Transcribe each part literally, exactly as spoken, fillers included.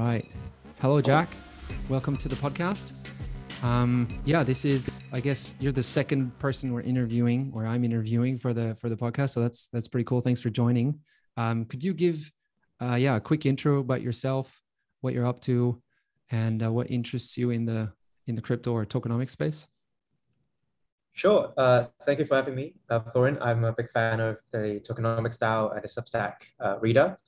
All right. Hello, Jack. Welcome to the podcast. Um, yeah, this is, I guess you're the second person we're interviewing or I'm interviewing for the, for the podcast. So that's, that's pretty cool. Thanks for joining. Um, could you give, uh, yeah, a quick intro about yourself, what you're up to and uh, what interests you in the, in the crypto or tokenomics space? Sure. Uh, thank you for having me, uh, Thorin. I'm a big fan of the Tokenomics DAO and the Substack uh, reader.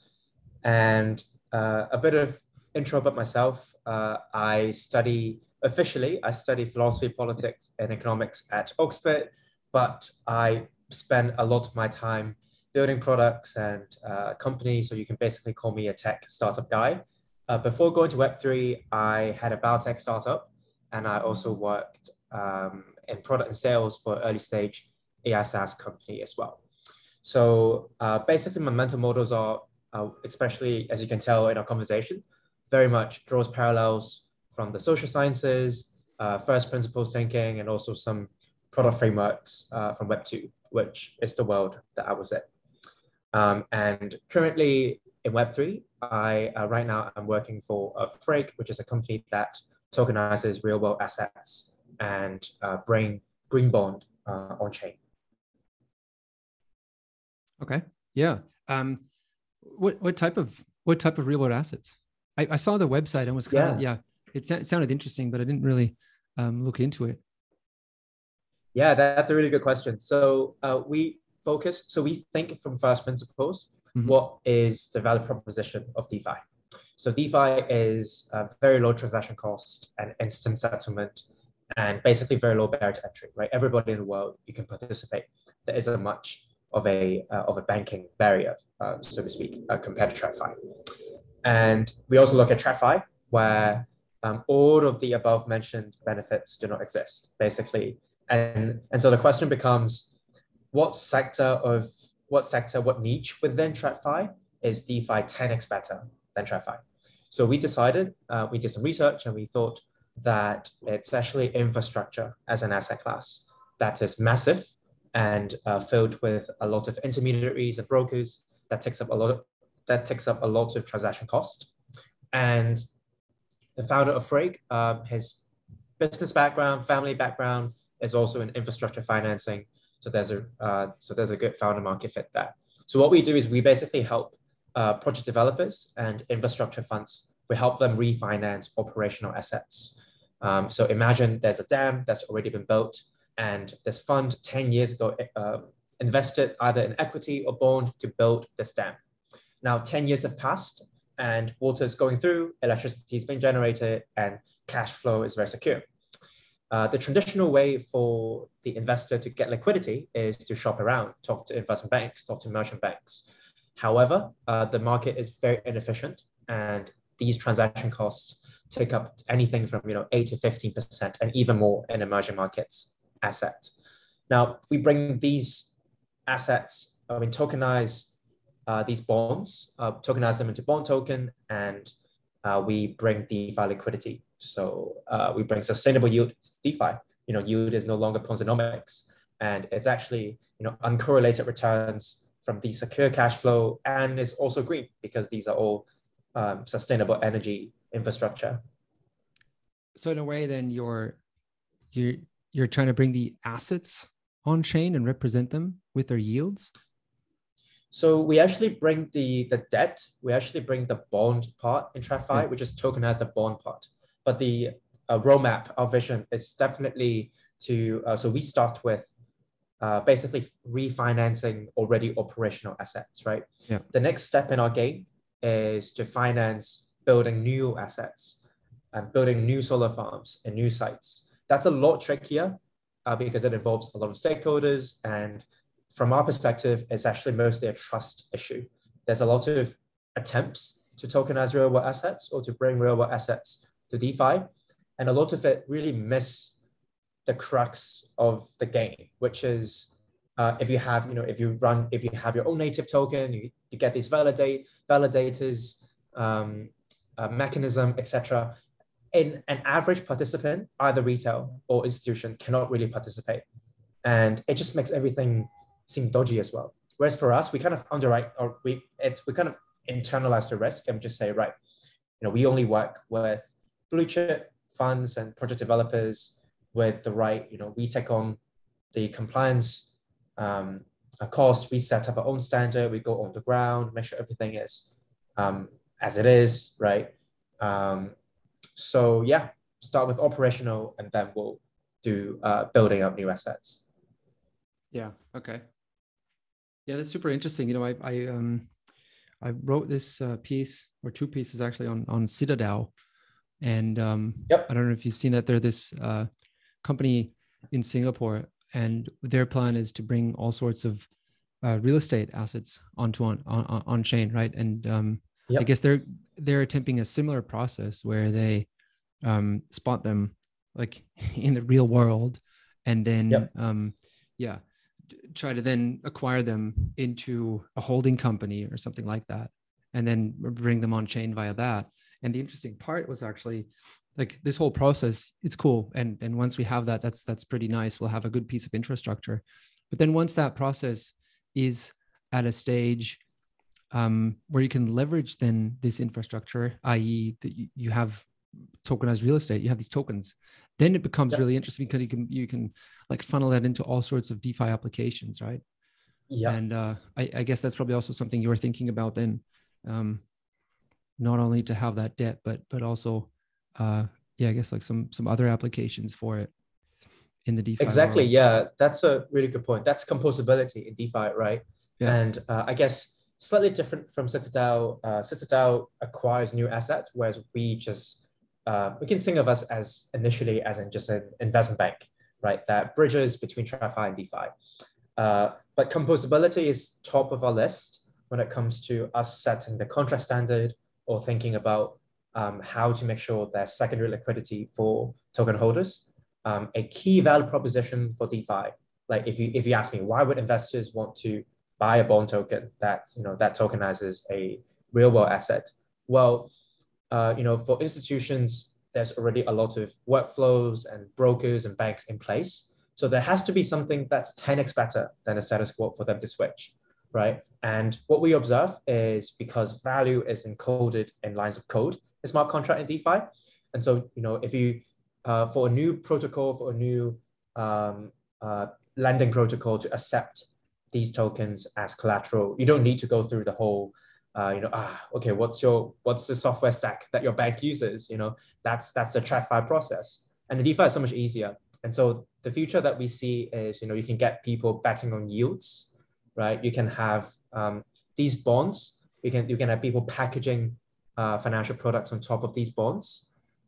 And uh, a bit of intro about myself. Uh, I study, officially, I study philosophy, politics, and economics at Oxford, but I spend a lot of my time building products and uh, companies, so you can basically call me a tech startup guy. Uh, before going to Web three, I had a biotech startup, and I also worked um, in product and sales for early stage A I SaaS company as well. So uh, basically my mental models are, uh, especially as you can tell in our conversation, very much draws parallels from the social sciences, uh, first principles thinking, and also some product frameworks uh, from Web two, which is the world that I was in. Um, and currently in Web three, I uh, right now I'm working for uh, Frigg, which is a company that tokenizes real world assets and uh, bring green bond uh, on chain. Okay, yeah. Um, what what type of what type of real world assets? I, I saw the website and was kind yeah. of yeah. It, it sounded interesting, but I didn't really um, look into it. Yeah, that, that's a really good question. So uh, we focus. So we think from first principles. Mm-hmm. What is the value proposition of DeFi? So DeFi is a very low transaction cost and instant settlement, and basically very low barrier to entry, right? Everybody in the world, you can participate. There isn't much of a uh, of a banking barrier, uh, so to speak, uh, compared to Trefi. And we also look at Trefi, where um, all of the above mentioned benefits do not exist, basically. And and so the question becomes, what sector of what sector, what niche within Trefi is DeFi ten x better than Trefi? So we decided, uh, we did some research, and we thought that it's actually infrastructure as an asset class that is massive and uh, filled with a lot of intermediaries and brokers that takes up a lot of, that takes up a lot of transaction cost. And the founder of Freak, um, his business background, family background is also in infrastructure financing. So there's a uh, so there's a good founder market fit there. So what we do is we basically help uh, project developers and infrastructure funds. We help them refinance operational assets. Um, so imagine there's a dam that's already been built, and this fund ten years ago uh, invested either in equity or bond to build this dam. Now ten years have passed, and water is going through, electricity is being generated, and cash flow is very secure. Uh, the traditional way for the investor to get liquidity is to shop around, talk to investment banks, talk to merchant banks. However, uh, the market is very inefficient, and these transaction costs take up anything from, you know, eight to fifteen percent and even more in emerging markets asset. Now we bring these assets, I mean, tokenize uh, these bonds, uh, tokenize them into bond token, and uh, we bring DeFi liquidity. So uh, we bring sustainable yield DeFi. You know, yield is no longer Ponzonomics, and it's actually, you know, uncorrelated returns from the secure cash flow, and it's also green because these are all um, sustainable energy infrastructure. So in a way, then you're you're you're trying to bring the assets on chain and represent them with their yields. So we actually bring the the debt. We actually bring the bond part in Trefi, yeah. which is tokenized the bond part. But the uh, roadmap, our vision is definitely to. Uh, so we start with uh, basically refinancing already operational assets, right? Yeah. The next step in our game is to finance building new assets and building new solar farms and new sites. That's a lot trickier uh, because it involves a lot of stakeholders. And from our perspective, it's actually mostly a trust issue. There's a lot of attempts to tokenize real world assets or to bring real world assets to DeFi. And a lot of it really miss the crux of the game, which is uh, if you have, you know, if you run, if you have your own native token, you, you get these validate validators, um, Uh, mechanism, et cetera. In an average participant, either retail or institution cannot really participate. And it just makes everything seem dodgy as well. Whereas for us, we kind of underwrite or we it's we kind of internalize the risk and just say, right, you know, we only work with blue chip funds and project developers with the right, you know, we take on the compliance um, cost, we set up our own standard, we go on the ground, make sure everything is um, as it is, right? Um, so yeah, start with operational and then we'll do uh, building up new assets. Yeah, okay. Yeah, that's super interesting. You know, I I, um, I wrote this uh, piece or two pieces actually on, on Citadel. And um, yep. I don't know if you've seen that. They're this uh, company in Singapore, and their plan is to bring all sorts of uh, real estate assets onto on, on, on chain, right? And um, yep. I guess they're they're attempting a similar process where they um, spot them like in the real world, and then yep. um, yeah, try to then acquire them into a holding company or something like that, and then bring them on chain via that. And the interesting part was actually like this whole process, it's cool. And, and once we have that, that's, that's pretty nice. We'll have a good piece of infrastructure. But then once that process is at a stage um, where you can leverage then this infrastructure, that is that you have tokenized real estate, you have these tokens, then it becomes yeah. really interesting because you can, you can like funnel that into all sorts of DeFi applications, right? Yeah. And uh, I, I guess that's probably also something you're thinking about then. Um, not only to have that debt, but, but also, uh, yeah, I guess like some, some other applications for it in the DeFi. Exactly. World. Yeah. That's a really good point. That's composability in DeFi, right? Yeah. And uh, I guess slightly different from Citadel, uh, Citadel acquires new asset, whereas we just, uh, we can think of us as initially as in just an investment bank, right? That bridges between TradFi and DeFi. Uh, but composability is top of our list when it comes to us setting the contract standard, or thinking about um, how to make sure there's secondary liquidity for token holders. Um, a key value proposition for DeFi. Like if you if you ask me, why would investors want to buy a bond token that, you know, that tokenizes a real world asset? Well, uh, you know, for institutions, there's already a lot of workflows and brokers and banks in place. So there has to be something that's ten x better than the status quo for them to switch. Right. And what we observe is because value is encoded in lines of code, a smart contract in DeFi. And so, you know, if you, uh, for a new protocol, for a new um, uh, lending protocol to accept these tokens as collateral, you don't need to go through the whole, uh, you know, ah, okay, what's your, what's the software stack that your bank uses? You know, that's, that's the TradFi process. And the DeFi is so much easier. And so the future that we see is, you know, you can get people betting on yields. Right, you can have um, these bonds. You can you can have people packaging uh, financial products on top of these bonds,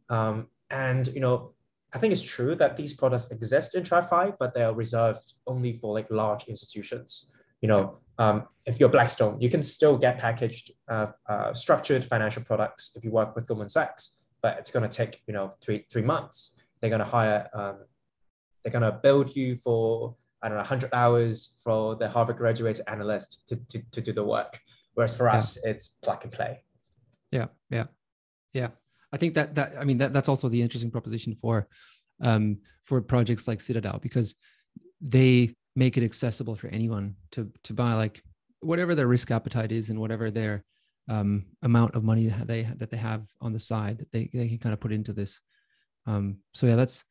um, and you know I think it's true that these products exist in TradFi, but they are reserved only for like large institutions. You know, um, if you're Blackstone, you can still get packaged uh, uh, structured financial products if you work with Goldman Sachs, but it's going to take you know three three months. They're going to hire, um, they're going to build you for. I don't know, one hundred hours for the Harvard graduate analyst to, to, to do the work. Whereas for yeah. us, it's plug and play. Yeah, yeah, yeah. I think that, that I mean, that, that's also the interesting proposition for um, for projects like Citadel, because they make it accessible for anyone to to buy like whatever their risk appetite is and whatever their um, amount of money that they, that they have on the side that they, they can kind of put into this. Um, so yeah, that's,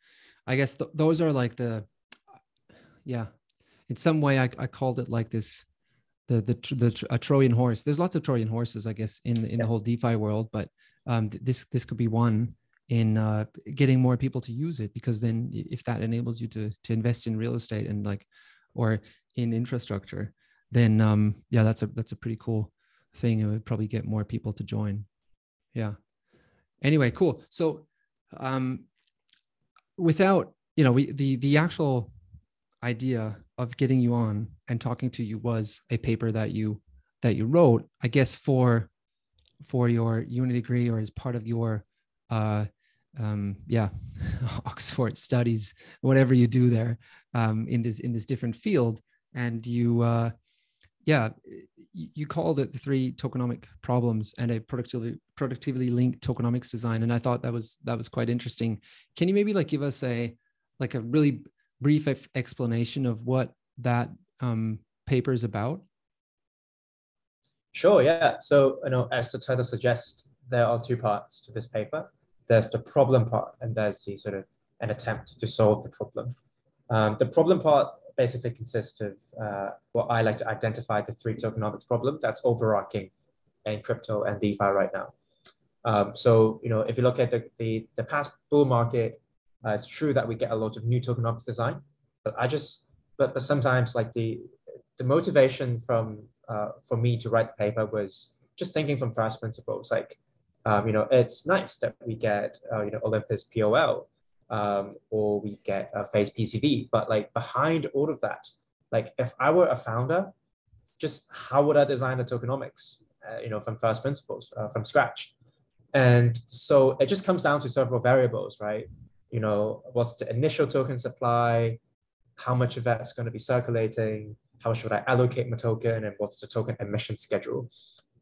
I guess th- those are like the, yeah, in some way, I, I called it like this, the the the a Trojan horse. There's lots of Trojan horses, I guess, in in yeah. the whole DeFi world. But um, th- this this could be one in uh, getting more people to use it, because then if that enables you to to invest in real estate and like, or in infrastructure, then um, yeah, that's a that's a pretty cool thing. It would probably get more people to join. Yeah. Anyway, cool. So, um, without you know, we the the actual idea of getting you on and talking to you was a paper that you that you wrote, I guess, for for your uni degree or as part of your uh um yeah Oxford studies, whatever you do there um in this in this different field. And you uh yeah you called it the three tokenomic problems and a productivity productivity linked tokenomics design, and I thought that was that was quite interesting. Can you maybe like give us a like a really brief explanation of what that um, paper is about? Sure, yeah. So, you know, as the title suggests, there are two parts to this paper. There's the problem part, and there's the sort of an attempt to solve the problem. Um, the problem part basically consists of uh, what I like to identify the three tokenomics problem that's overarching in crypto and DeFi right now. Um, so, you know, if you look at the, the, the past bull market, uh, it's true that we get a lot of new tokenomics design, but I just, but, but sometimes like the, the motivation from, uh, for me to write the paper was just thinking from first principles, like, um, you know, it's nice that we get, uh, you know, Olympus P O L, Um, or we get a phase P C V, but like behind all of that, like if I were a founder, just how would I design the tokenomics, uh, you know, from first principles, uh, from scratch? And so it just comes down to several variables, right? You know, what's the initial token supply? How much of that's going to be circulating? How should I allocate my token? And what's the token emission schedule?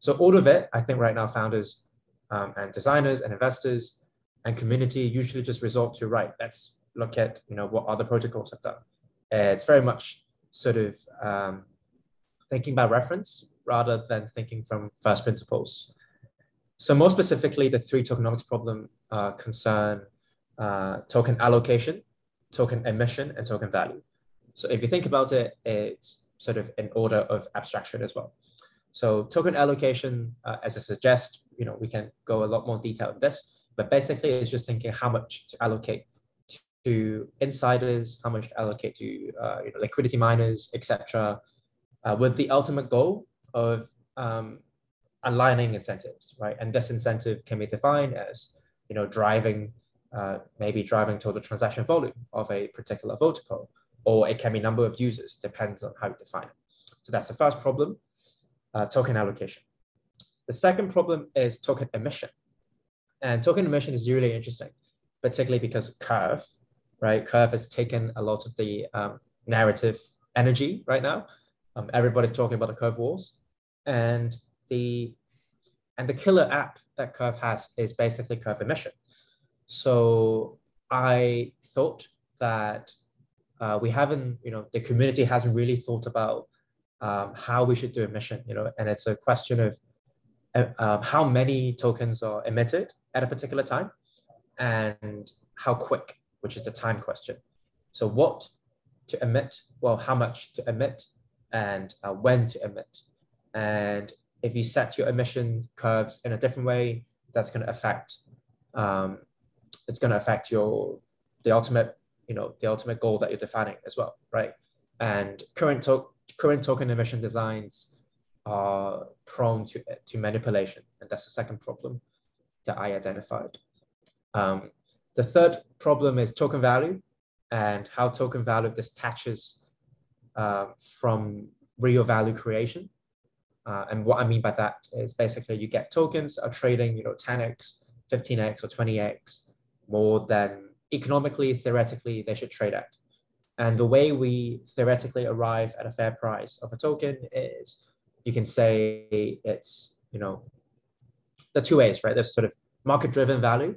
So all of it, I think right now founders um, and designers and investors and community usually just resort to, right, let's look at, you know, what other protocols have done. Uh, it's very much sort of um, thinking by reference rather than thinking from first principles. So more specifically, the three tokenomics problem uh, concern uh, token allocation, token emission, and token value. So if you think about it, it's sort of an order of abstraction as well. So token allocation, uh, as I suggest, you know, we can go a lot more detail in this. But basically, it's just thinking how much to allocate to insiders, how much to allocate to uh, you know, liquidity miners, et cetera, uh, with the ultimate goal of um, aligning incentives, right? And this incentive can be defined as, you know, driving, uh, maybe driving total transaction volume of a particular protocol, or it can be number of users, depends on how you define it. So that's the first problem, uh, token allocation. The second problem is token emission. And token emission is really interesting, particularly because Curve, right? Curve has taken a lot of the um, narrative energy right now. Um, everybody's talking about the Curve wars, and the and the killer app that Curve has is basically Curve emission. So I thought that uh, we haven't, you know, the community hasn't really thought about um, how we should do emission, you know, and it's a question of uh, how many tokens are emitted at a particular time, and how quick, which is the time question. So what to emit, well, how much to emit, and uh, when to emit. And if you set your emission curves in a different way, that's going to affect, um, it's going to affect your, the ultimate, you know, the ultimate goal that you're defining as well, right? And current, to- current token emission designs are prone to, to manipulation. And that's the second problem that I identified. Um, the third problem is token value, and how token value detaches uh, from real value creation. Uh, and what I mean by that is basically you get tokens are trading, you know, ten x, fifteen x, or twenty x more than economically, theoretically, they should trade at. And the way we theoretically arrive at a fair price of a token is, you can say it's, you know, the two ways, right? There's sort of market-driven value,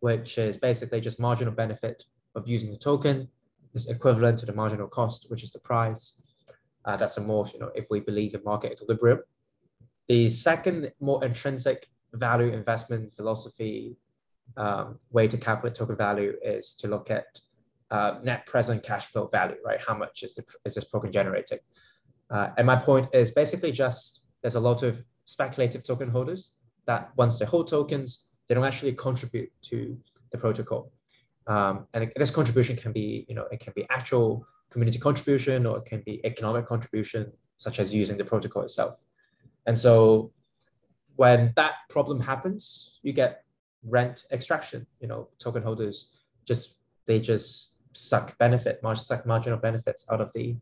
which is basically just marginal benefit of using the token is equivalent to the marginal cost, which is the price. Uh, that's the more, you know, if we believe in market equilibrium. The second, more intrinsic value investment philosophy um, way to calculate token value is to look at uh, net present cash flow value, right? How much is, the, is this token generating? Uh, and my point is basically just there's a lot of speculative token holders that once they hold tokens, they don't actually contribute to the protocol. Um, and it, this contribution can be, you know, it can be actual community contribution, or it can be economic contribution, such as using the protocol itself. And so when that problem happens, you get rent extraction. You know, token holders just, they just suck benefit, margin, suck marginal benefits out of the,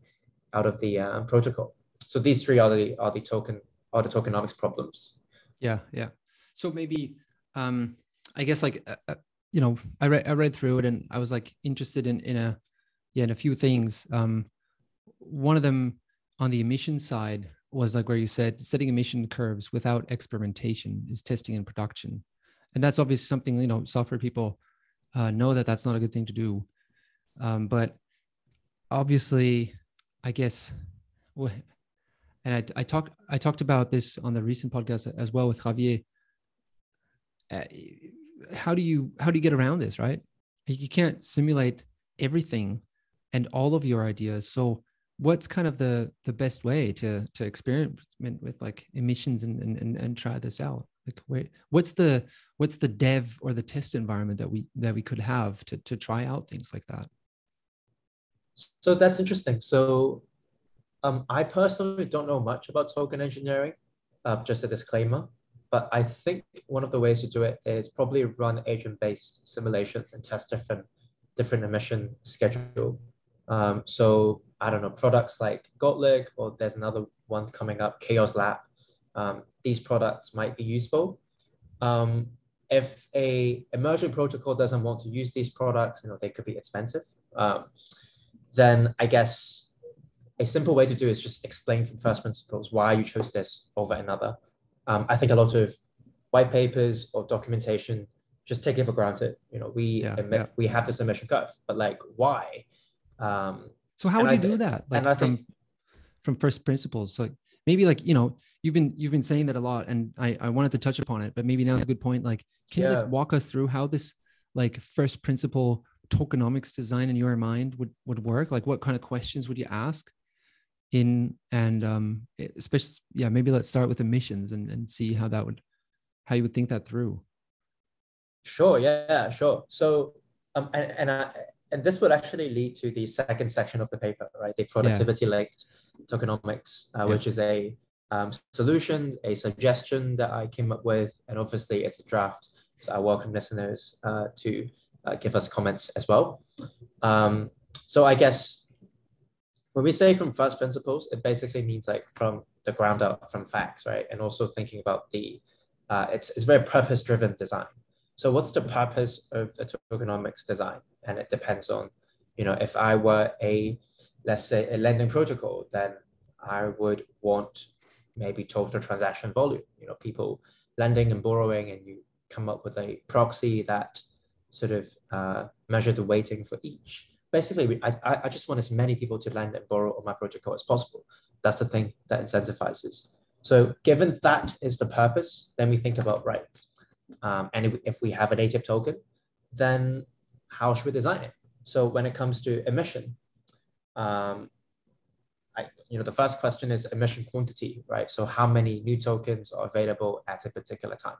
out of the um, protocol. So these three are the, are the token, are the tokenomics problems. Yeah, yeah. So maybe, um, I guess, like uh, you know, I read I read through it, and I was like interested in in a yeah in a few things. Um, one of them on the emission side was like where you said setting emission curves without experimentation is testing and production, and that's obviously something, you know, software people uh, know that that's not a good thing to do. Um, but obviously, I guess. Well, And I, I talked I talked about this on the recent podcast as well with Javier. uh, how do you how do you get around this, right? You can't simulate everything and all of your ideas. So what's kind of the the best way to to experiment with like emissions and and and try this out? Like, where, what's the what's the dev or the test environment that we that we could have to to try out things like that? So that's interesting. So um, I personally don't know much about token engineering, uh, just a disclaimer. But I think one of the ways to do it is probably run agent-based simulation and test different different emission schedule. Um, so I don't know, products like Gottlieb, or there's another one coming up, Chaos Lab. Um, these products might be useful. Um, if a emerging protocol doesn't want to use these products, you know, they could be expensive. Um, then I guess a simple way to do is just explain from first principles why you chose this over another. Um, I think a lot of white papers or documentation just take it for granted. You know, we yeah, admit, yeah. we have this emission curve, but like, why? Um, so how would you I, do that? Like, and I from think, from first principles, like maybe like you know, you've been you've been saying that a lot, and I I wanted to touch upon it, but maybe now's a good point. Like, can yeah. you like walk us through how this like first principle tokenomics design in your mind would would work? Like, what kind of questions would you ask? In and um, especially, yeah, maybe let's start with emissions and, and see how that would, how you would think that through. Sure, yeah, sure. So, um, and and, I, and this would actually lead to the second section of the paper, right? The productivity-linked yeah. tokenomics, uh, yeah. which is a um, solution, a suggestion that I came up with, and obviously it's a draft. So I welcome listeners uh, to uh, give us comments as well. Um, so I guess. When we say from first principles, it basically means like from the ground up, from facts, right? And also thinking about the, uh, it's, it's very purpose-driven design. So what's the purpose of a tokenomics design? And it depends on, you know, if I were a, let's say a lending protocol, then I would want maybe total transaction volume, you know, people lending and borrowing, and you come up with a proxy that sort of uh, measure the weighting for each. Basically, I, I just want as many people to lend and borrow on my protocol as possible. That's the thing that incentivizes. So given that is the purpose, then we think about, right, um, and if, if we have a native token, then how should we design it? So when it comes to emission, um, I, you know, the first question is emission quantity, right? So how many new tokens are available at a particular time?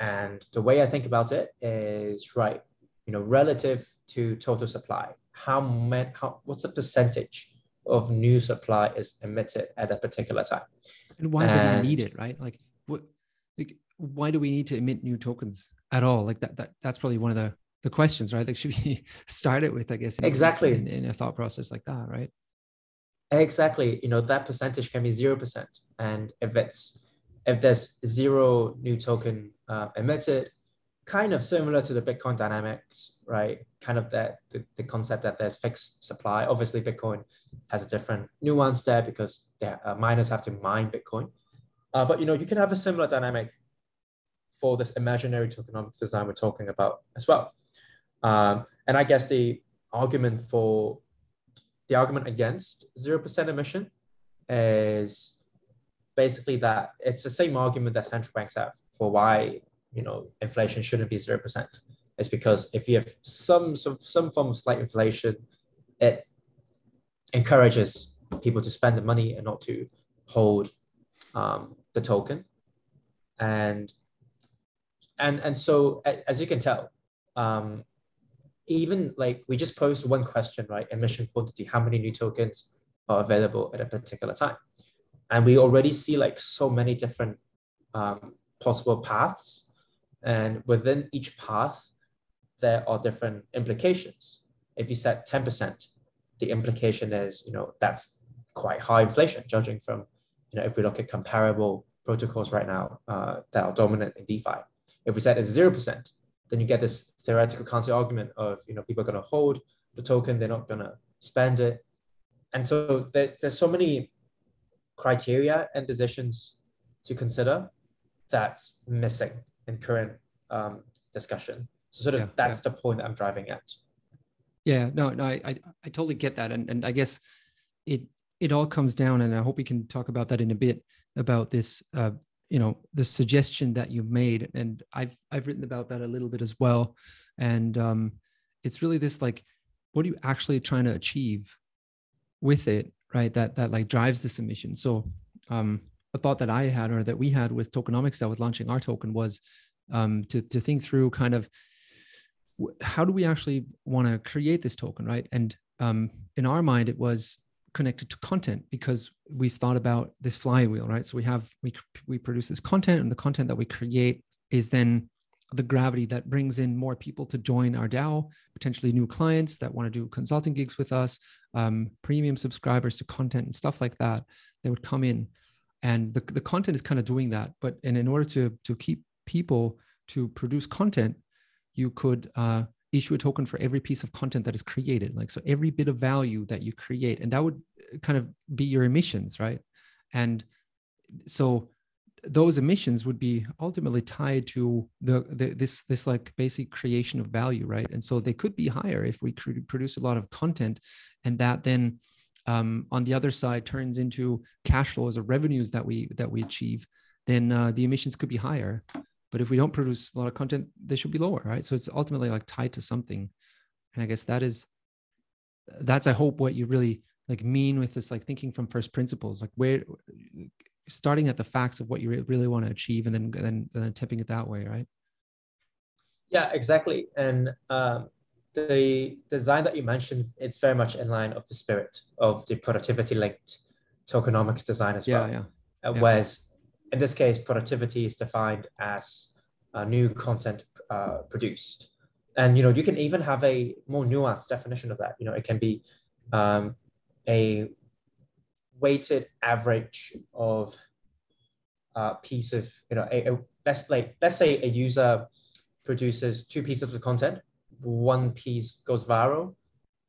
And the way I think about it is, right, you know, relative to total supply, how many, how, what's the percentage of new supply is emitted at a particular time? And why is that even needed, right? Like, what, like, why do we need to emit new tokens at all? Like that, that that's probably one of the, the questions, right? That should be started with, I guess. In, exactly. In, in a thought process like that, right? Exactly. You know, that percentage can be zero percent. And if it's, if there's zero new token uh, emitted, kind of similar to the Bitcoin dynamics, right? Kind of that the, the concept that there's fixed supply. Obviously, Bitcoin has a different nuance there because yeah, uh, miners have to mine Bitcoin. Uh, but you know, you can have a similar dynamic for this imaginary tokenomics design we're talking about as well. Um, and I guess the argument for the argument against zero percent emission is basically that it's the same argument that central banks have for why, you know, inflation shouldn't be zero percent. It's because if you have some, some, some form of slight inflation, it encourages people to spend the money and not to hold um, the token. And, and, and so, as you can tell, um, even like we just posed one question, right? Emission quantity, how many new tokens are available at a particular time? And we already see like so many different um, possible paths. And within each path, there are different implications. If you set ten percent, the implication is, you know, that's quite high inflation, judging from, you know, if we look at comparable protocols right now uh, that are dominant in DeFi. If we set it zero percent, then you get this theoretical counter argument of, you know, people are going to hold the token, they're not going to spend it. And so there, there's so many criteria and decisions to consider that's missing in current um, discussion. So sort of yeah, that's yeah. the point that I'm driving at. Yeah, no, no, I, I, I totally get that. And and I guess it, it all comes down, and I hope we can talk about that in a bit, about this uh, you know, the suggestion that you made. And I've, I've written about that a little bit as well. And um, it's really this, like, what are you actually trying to achieve with it, right? That, that like drives this emission. So um, a thought that I had, or that we had with tokenomics that was launching our token, was um, to, to think through kind of, how do we actually want to create this token, right? And um, in our mind, it was connected to content, because we've thought about this flywheel, right? So we have, we, we produce this content, and the content that we create is then the gravity that brings in more people to join our DAO, potentially new clients that want to do consulting gigs with us, um, premium subscribers to content and stuff like that, that would come in. And the, the content is kind of doing that. But and in order to, to keep people to produce content, you could uh, issue a token for every piece of content that is created. Like, so every bit of value that you create, and that would kind of be your emissions, right? And so those emissions would be ultimately tied to the, the this this like basic creation of value, right? And so they could be higher if we produce a lot of content, and that then um, on the other side turns into cash flows or revenues that we that we achieve. Then uh, the emissions could be higher. But if we don't produce a lot of content, they should be lower, right? So it's ultimately like tied to something. And I guess that is, that's, I hope, what you really like mean with this, like thinking from first principles, like where, starting at the facts of what you really want to achieve, and then, then, then attempting it that way, right? Yeah, exactly. And um, the design that you mentioned, it's very much in line of the spirit of the productivity linked tokenomics design as yeah, well. Yeah. Uh, yeah. Whereas, in this case, productivity is defined as uh, new content uh, produced. And, you know, you can even have a more nuanced definition of that. You know, it can be um, a weighted average of a piece of, you know, a, a, let's, like, let's say a user produces two pieces of content. One piece goes viral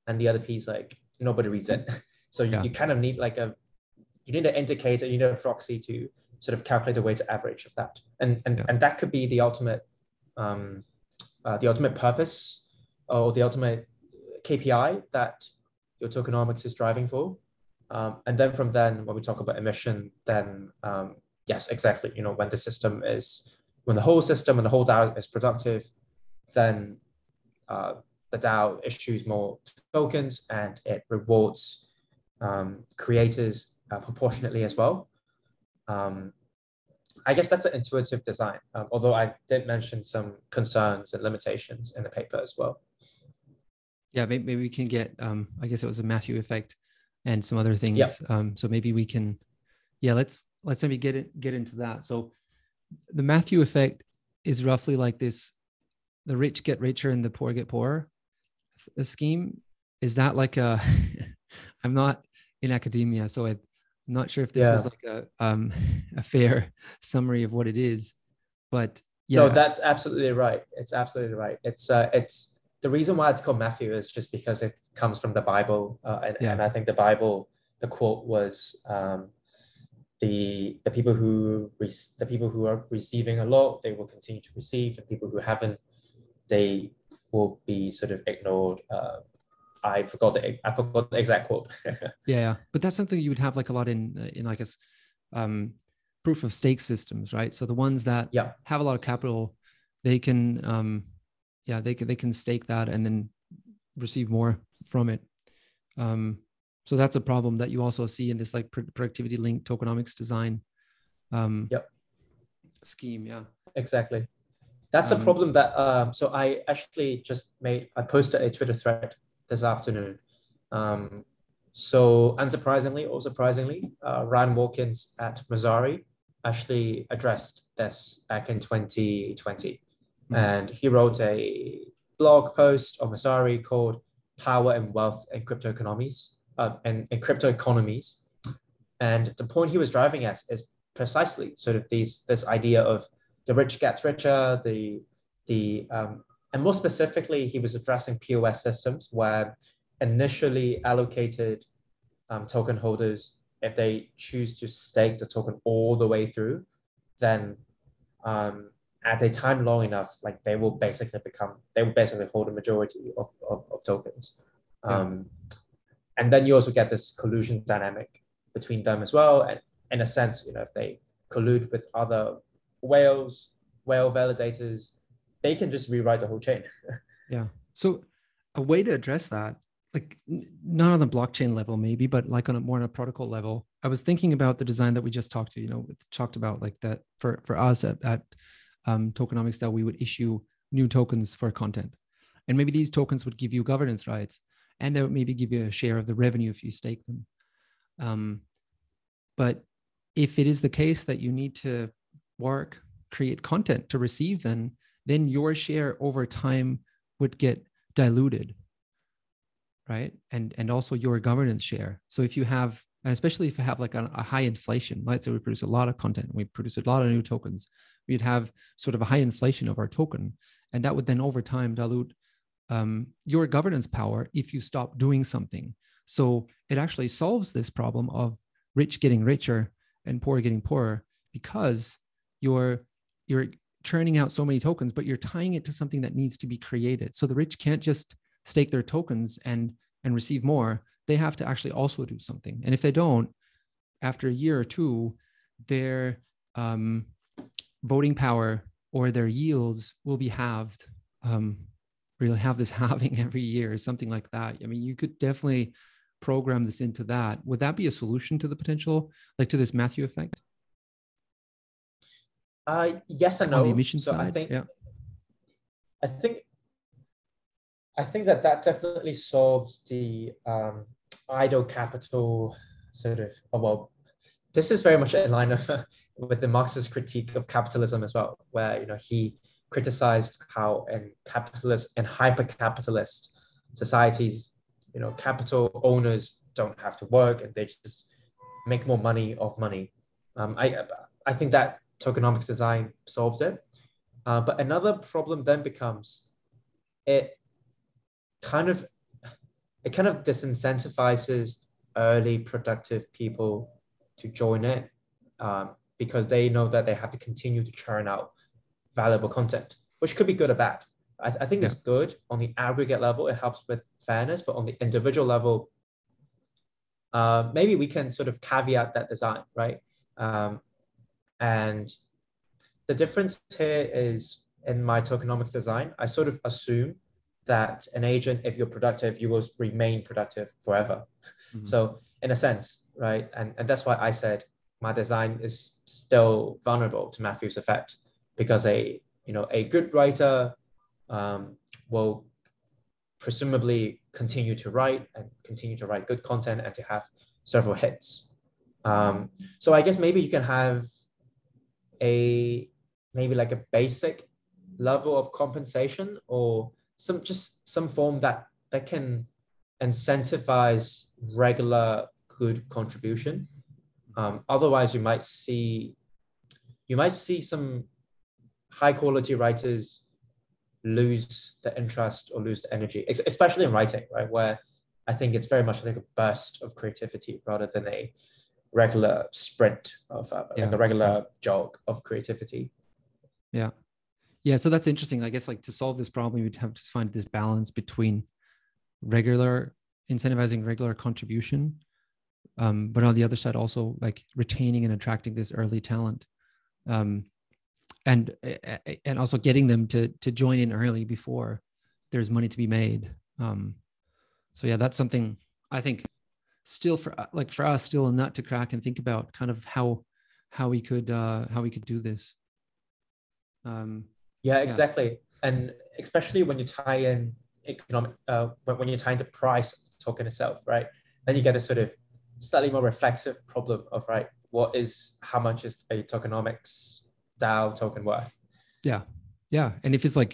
and the other piece, like, nobody reads it. So you, yeah. you kind of need like a, you need an indicator, you need a proxy to sort of calculate the weighted average of that, and and, yeah. and that could be the ultimate, um, uh, the ultimate purpose or the ultimate K P I that your tokenomics is driving for. Um, and then from then, when we talk about emission, then um, yes, exactly. You know, when the system is, when the whole system and the whole DAO is productive, then uh, the DAO issues more tokens and it rewards um, creators uh, proportionately as well. Um, I guess that's an intuitive design, um, although I did mention some concerns and limitations in the paper as well. Yeah, maybe, maybe we can get, um, I guess it was a Matthew effect and some other things. Yep. Um, so maybe we can, yeah, let's, let's maybe get it, get into that. So the Matthew effect is roughly like this, the rich get richer and the poor get poorer. The scheme, is that like a, I'm not in academia, so I I'm not sure if this yeah. was like a um, a fair summary of what it is, but yeah. No, that's absolutely right. It's absolutely right. It's uh, it's the reason why it's called Matthew is just because it comes from the Bible, uh, and, yeah. and I think the Bible, the quote was um, the the people who re- the people who are receiving a lot, they will continue to receive, and people who haven't, they will be sort of ignored. Uh, I forgot the I forgot the exact quote. Yeah, but that's something you would have like a lot in in like a um, proof of stake systems, right? So the ones that yeah. have a lot of capital, they can um, yeah they can they can stake that and then receive more from it. Um, so that's a problem that you also see in this like productivity linked tokenomics design. Um, yep. Scheme, yeah. Exactly. That's um, a problem that um, so I actually just made I posted a Twitter thread this afternoon. Um, so unsurprisingly or surprisingly, uh, Ryan Wilkins at Mazari actually addressed this back in twenty twenty. Mm-hmm. And he wrote a blog post on Mazari called Power and Wealth in Crypto Economies, uh, and, and Crypto Economies. And the point he was driving at is precisely sort of these, this idea of the rich gets richer, the, the, um, and more specifically, he was addressing P O S systems where initially allocated um, token holders, if they choose to stake the token all the way through, then um, at a time long enough, like they will basically become, they will basically hold a majority of, of, of tokens. Yeah. Um, and then you also get this collusion dynamic between them as well. And in a sense, you know, if they collude with other whales, whale validators, they can just rewrite the whole chain. Yeah. So a way to address that, like not on the blockchain level maybe, but like on a more on a protocol level, I was thinking about the design that we just talked to, you know, talked about like that for, for us at, at um, Tokenomics, that we would issue new tokens for content. And maybe these tokens would give you governance rights, and they would maybe give you a share of the revenue if you stake them. Um, but if it is the case that you need to work, create content to receive, then, then your share over time would get diluted, right? And, and also your governance share. So if you have, and especially if you have like a, a high inflation, let's say we produce a lot of content, we produce a lot of new tokens, we'd have sort of a high inflation of our token. And that would then over time dilute um, your governance power if you stop doing something. So it actually solves this problem of rich getting richer and poor getting poorer, because you're, you're churning out so many tokens, but you're tying it to something that needs to be created. So the rich can't just stake their tokens and, and receive more. They have to actually also do something. And if they don't, after a year or two, their um, voting power or their yields will be halved. Um, really have this halving every year or something like that. I mean, you could definitely program this into that. Would that be a solution to the potential, like to this Matthew effect? Uh, yes and no. On the emission so side, I think, yeah. I think, I think that that definitely solves the um, idle capital sort of, oh, well, this is very much in line of, with the Marxist critique of capitalism as well, where, you know, he criticized how in capitalist and hyper-capitalist societies, you know, capital owners don't have to work and they just make more money off money. Um, I, I think that tokenomics design solves it. Uh, but another problem then becomes it kind of, it kind of disincentivizes early productive people to join it um, because they know that they have to continue to churn out valuable content, which could be good or bad. I, th- I think yeah. It's good on the aggregate level. It helps with fairness, but on the individual level, uh, maybe we can sort of caveat that design, right? Um, and the difference here is in my tokenomics design, I sort of assume that an agent, if you're productive, you will remain productive forever. Mm-hmm. So in a sense, right? And, and that's why I said my design is still vulnerable to Matthew's effect, because a, you know, a good writer um, will presumably continue to write and continue to write good content and to have several hits. Um, so I guess maybe you can have a, maybe like a basic level of compensation or some, just some form that, that can incentivize regular good contribution. Um, otherwise you might see, you might see some high quality writers lose the interest or lose the energy, especially in writing, right? Where I think it's very much like a burst of creativity rather than a regular sprint of uh, yeah. like a regular yeah. jog of creativity. Yeah. Yeah. So that's interesting. I guess like to solve this problem, you'd have to find this balance between regular incentivizing regular contribution. Um, but on the other side also like retaining and attracting this early talent. Um, And and also getting them to to join in early before there's money to be made. Um, so yeah, that's something I think still for like for us still a nut to crack and think about kind of how how we could uh, how we could do this. Um, yeah, exactly, yeah. And especially when you tie in economic uh, when you tie in the price of the token itself, right? Then you get a sort of slightly more reflexive problem of right, what is how much is a tokenomics DAO token worth? Yeah. Yeah. And if it's like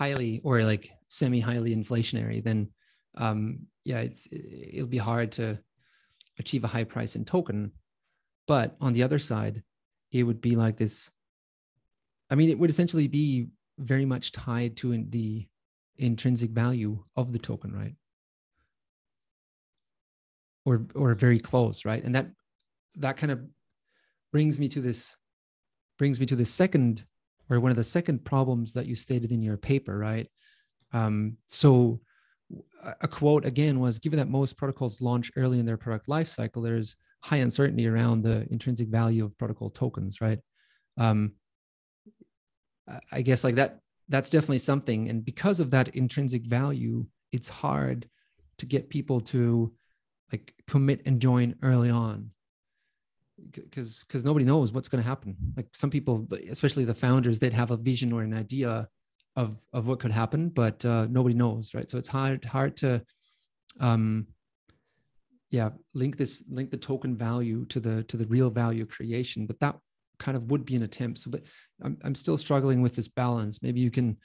highly or like semi-highly inflationary, then um, yeah, it's, it'll be hard to achieve a high price in token. But on the other side, it would be like this. I mean, it would essentially be very much tied to in the intrinsic value of the token, right? Or, or very close, right? And that, that kind of brings me to this brings me to the second, or one of the second problems that you stated in your paper, right? Um, so a quote again was, given that most protocols launch early in their product lifecycle, there's high uncertainty around the intrinsic value of protocol tokens, right? Um, I guess like that, that's definitely something. And because of that intrinsic value, it's hard to get people to like commit and join early on, because because nobody knows what's going to happen. Like some people, especially the founders, they'd have a vision or an idea of of what could happen, but uh, nobody knows, right? So it's hard hard to, um, yeah, link this link the token value to the to the real value creation. But that kind of would be an attempt. So, but I'm I'm still struggling with this balance. Maybe you can,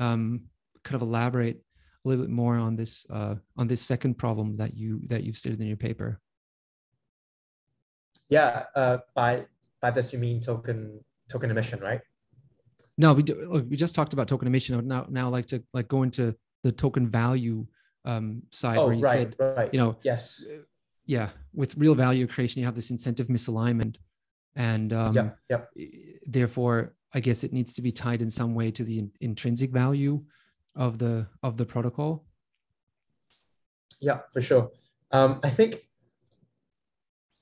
um, kind of elaborate a little bit more on this uh, on this second problem that you that you've stated in your paper. Yeah, uh, by by this you mean token token emission, right? No, we do, look, we just talked about token emission. I would now now like to like go into the token value um, side, oh, where you right, said right. you know yes yeah with real value creation you have this incentive misalignment, and um, yeah, yeah. therefore I guess it needs to be tied in some way to the in- intrinsic value of the of the protocol. Yeah, for sure. Um, I think.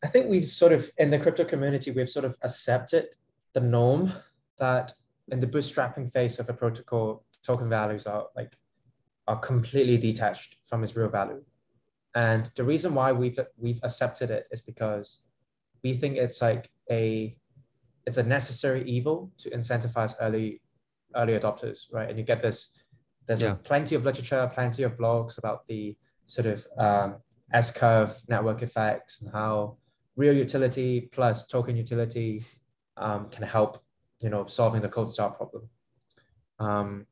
I think we've sort of, in the crypto community, we've sort of accepted the norm that in the bootstrapping phase of a protocol, token values are like are completely detached from its real value. And the reason why we've we've accepted it is because we think it's like a it's a necessary evil to incentivize early early adopters, right? And you get this. There's yeah. a plenty of literature, plenty of blogs about the sort of um, S-curve network effects and how real utility plus token utility um, can help, you know, solving the cold start problem. Um,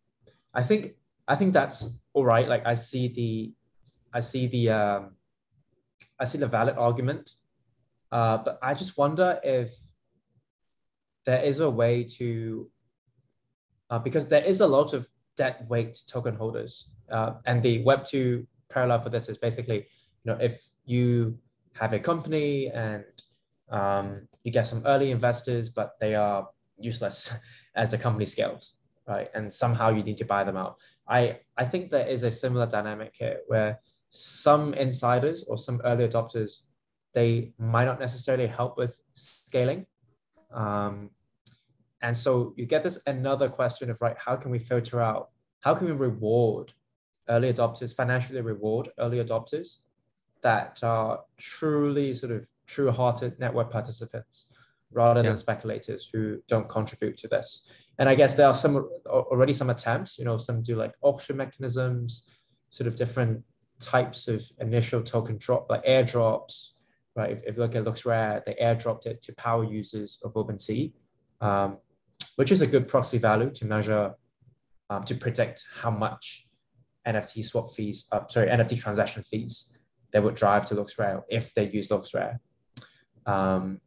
I think I think that's all right. Like I see the, I see the, um, I see the valid argument, uh, but I just wonder if there is a way to, uh, because there is a lot of dead weight token holders, uh, and the Web two parallel for this is basically, you know, if you have a company and um, you get some early investors, but they are useless as the company scales, right? And somehow you need to buy them out. I, I think there is a similar dynamic here where some insiders or some early adopters, they might not necessarily help with scaling. Um, and so you get this another question of, right, how can we filter out, how can we reward early adopters, financially reward early adopters that are truly sort of true-hearted network participants rather yeah. than speculators who don't contribute to this. And I guess there are some already some attempts, you know, some do like auction mechanisms, sort of different types of initial token drop, like airdrops, right? If, if you look at LooksRare, they airdropped it to power users of OpenSea, um, which is a good proxy value to measure, um, to predict how much N F T swap fees, uh, sorry, N F T transaction fees they would drive to LooksRare if they use LooksRare. Um,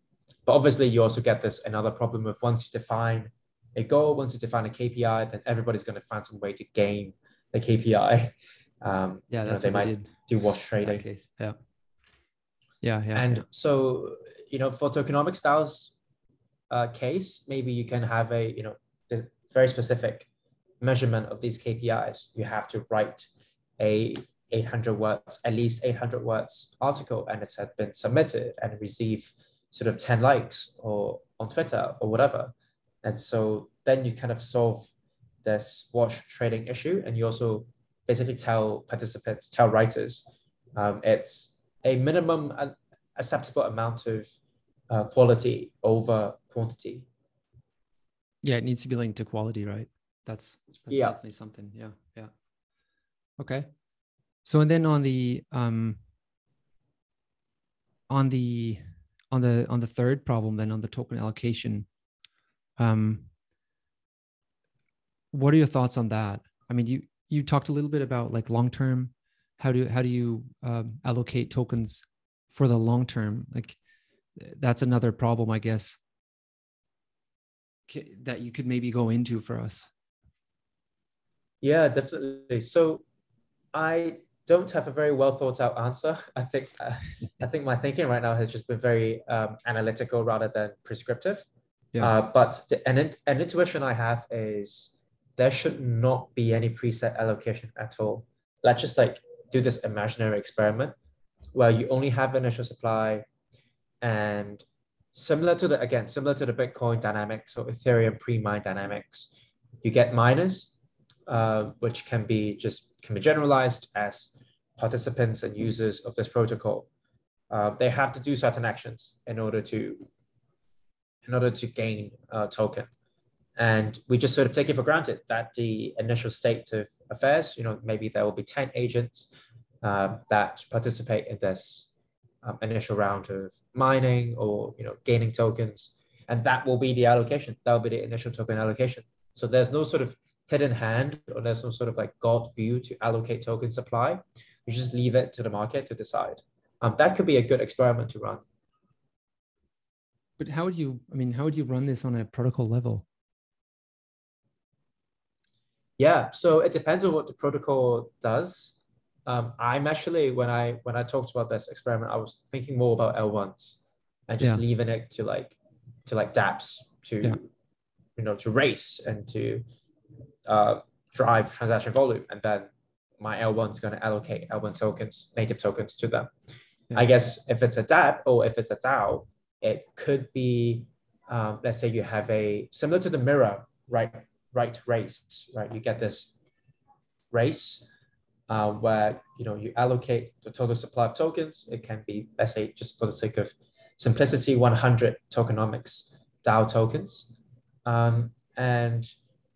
but obviously you also get this another problem of once you define a goal, once you define a K P I, then everybody's going to find some way to game the K P I. Um, yeah, that's you know, they might do wash trading. Case. Yeah, yeah, yeah. And yeah. so, you know, for tokenomic styles uh, case, maybe you can have a, you know, very specific measurement of these K P Is. You have to write a eight hundred words, at least eight hundred words article, and it's had been submitted and received sort of ten likes or on Twitter or whatever. And so then you kind of solve this wash trading issue, and you also basically tell participants, tell writers, um, it's a minimum acceptable amount of uh, quality over quantity. Yeah, it needs to be linked to quality, right? That's, that's yeah. definitely something. Yeah, yeah. Okay. So, and then on the um, on the on the on the third problem, then on the token allocation, um, what are your thoughts on that? I mean, you you talked a little bit about like long term. How do how do you um, allocate tokens for the long term? Like, that's another problem, I guess, that you could maybe go into for us. Yeah, definitely. So, I don't have a very well thought out answer. I think uh, I think my thinking right now has just been very um, analytical rather than prescriptive. Yeah. Uh, but the, an, an intuition I have is there should not be any preset allocation at all. let's just like do this imaginary experiment where you only have initial supply, and similar to the, again, similar to the Bitcoin dynamics or Ethereum pre-mine dynamics, you get miners, uh, which can be just, can be generalized as participants and users of this protocol. Uh, they have to do certain actions in order to, in order to gain a token. And we just sort of take it for granted that the initial state of affairs, you know, maybe there will be ten agents uh, that participate in this um, initial round of mining or, you know, gaining tokens. And that will be the allocation. That will be the initial token allocation. So there's no sort of hidden hand or there's no sort of like God view to allocate token supply. You just leave it to the market to decide. Um, that could be a good experiment to run. But how would you, I mean, how would you run this on a protocol level? Yeah, so it depends on what the protocol does. Um, I'm actually, when I when I talked about this experiment, I was thinking more about L ones and just yeah. leaving it to like to like dApps to yeah. you know to race and to uh, drive transaction volume, and then my L one is going to allocate L one tokens, native tokens to them. Yeah. I guess if it's a dApp or if it's a DAO, it could be um, let's say you have a similar to the mirror, right? Right race, right? You get this race uh, where, you know, you allocate the total supply of tokens. It can be, let's say, just for the sake of simplicity, one hundred tokenomics DAO tokens. Um, and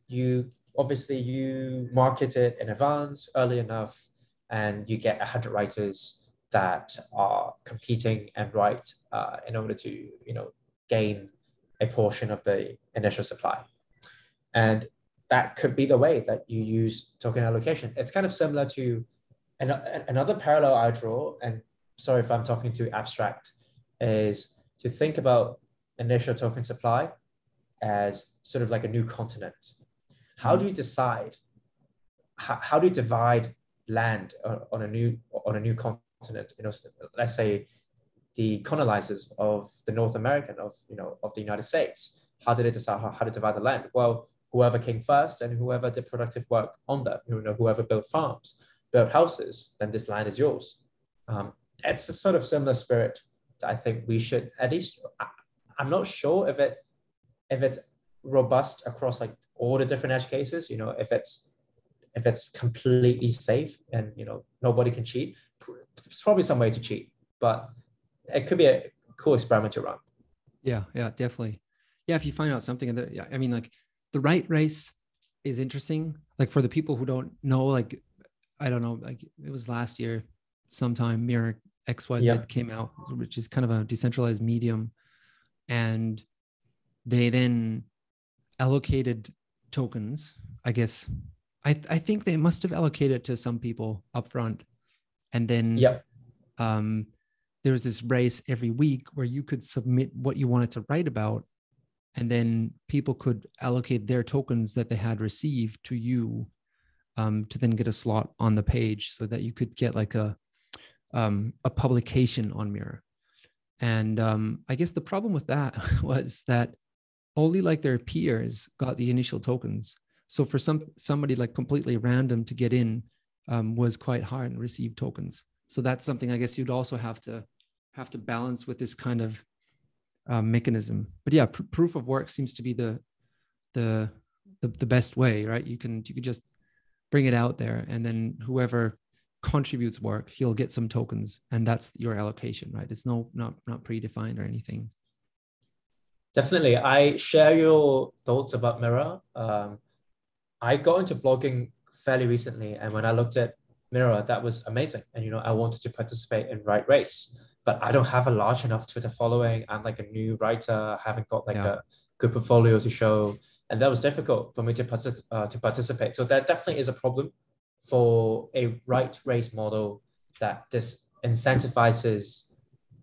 you, obviously you market it in advance early enough, and you get one hundred writers that are competing and write uh, in order to, you know, gain a portion of the initial supply. And that could be the way that you use token allocation. It's kind of similar to an, another parallel I draw, and sorry if I'm talking too abstract, is to think about initial token supply as sort of like a new continent. How do you decide, how, how do you divide land on, on, a new, on a new continent? You know, let's say the colonizers of the North American, of, you know, of the United States, how did they decide how, how to divide the land? Well, whoever came first and whoever did productive work on them, you know, whoever built farms, built houses, then this land is yours. Um, it's a sort of similar spirit that I think we should, at least, I, I'm not sure if it if it's robust across like all the different edge cases, you know, if it's if it's completely safe and, you know, nobody can cheat. There's probably some way to cheat, but it could be a cool experiment to run. Yeah, yeah, definitely. Yeah, if you find out something, that, yeah, I mean, like, the right race is interesting. Like, for the people who don't know, like, I don't know, like it was last year sometime Mirror X Y Z yeah. came out, which is kind of a decentralized medium. And they then allocated tokens, I guess. I, I think they must have allocated to some people upfront. And then yeah. um, there was this race every week where you could submit what you wanted to write about. And then people could allocate their tokens that they had received to you um, to then get a slot on the page so that you could get like a um, a publication on Mirror. And um, I guess the problem with that was that only like their peers got the initial tokens. So for some somebody like completely random to get in um, was quite hard and receive tokens. So that's something I guess you'd also have to have to balance with this kind of Uh, mechanism. But yeah, pr- proof of work seems to be the, the the the best way, right? You can you can just bring it out there, and then whoever contributes work, he'll get some tokens, and that's your allocation, right? It's no not not predefined or anything. Definitely, I share your thoughts about Mirror. Um, I got into blogging fairly recently, and when I looked at Mirror, that was amazing, and you know, I wanted to participate in Right Race. But I don't have a large enough Twitter following. I'm like a new writer. I haven't got like yeah. a good portfolio to show. And that was difficult for me to, partic- uh, to participate. So that definitely is a problem for a right race model that disincentivizes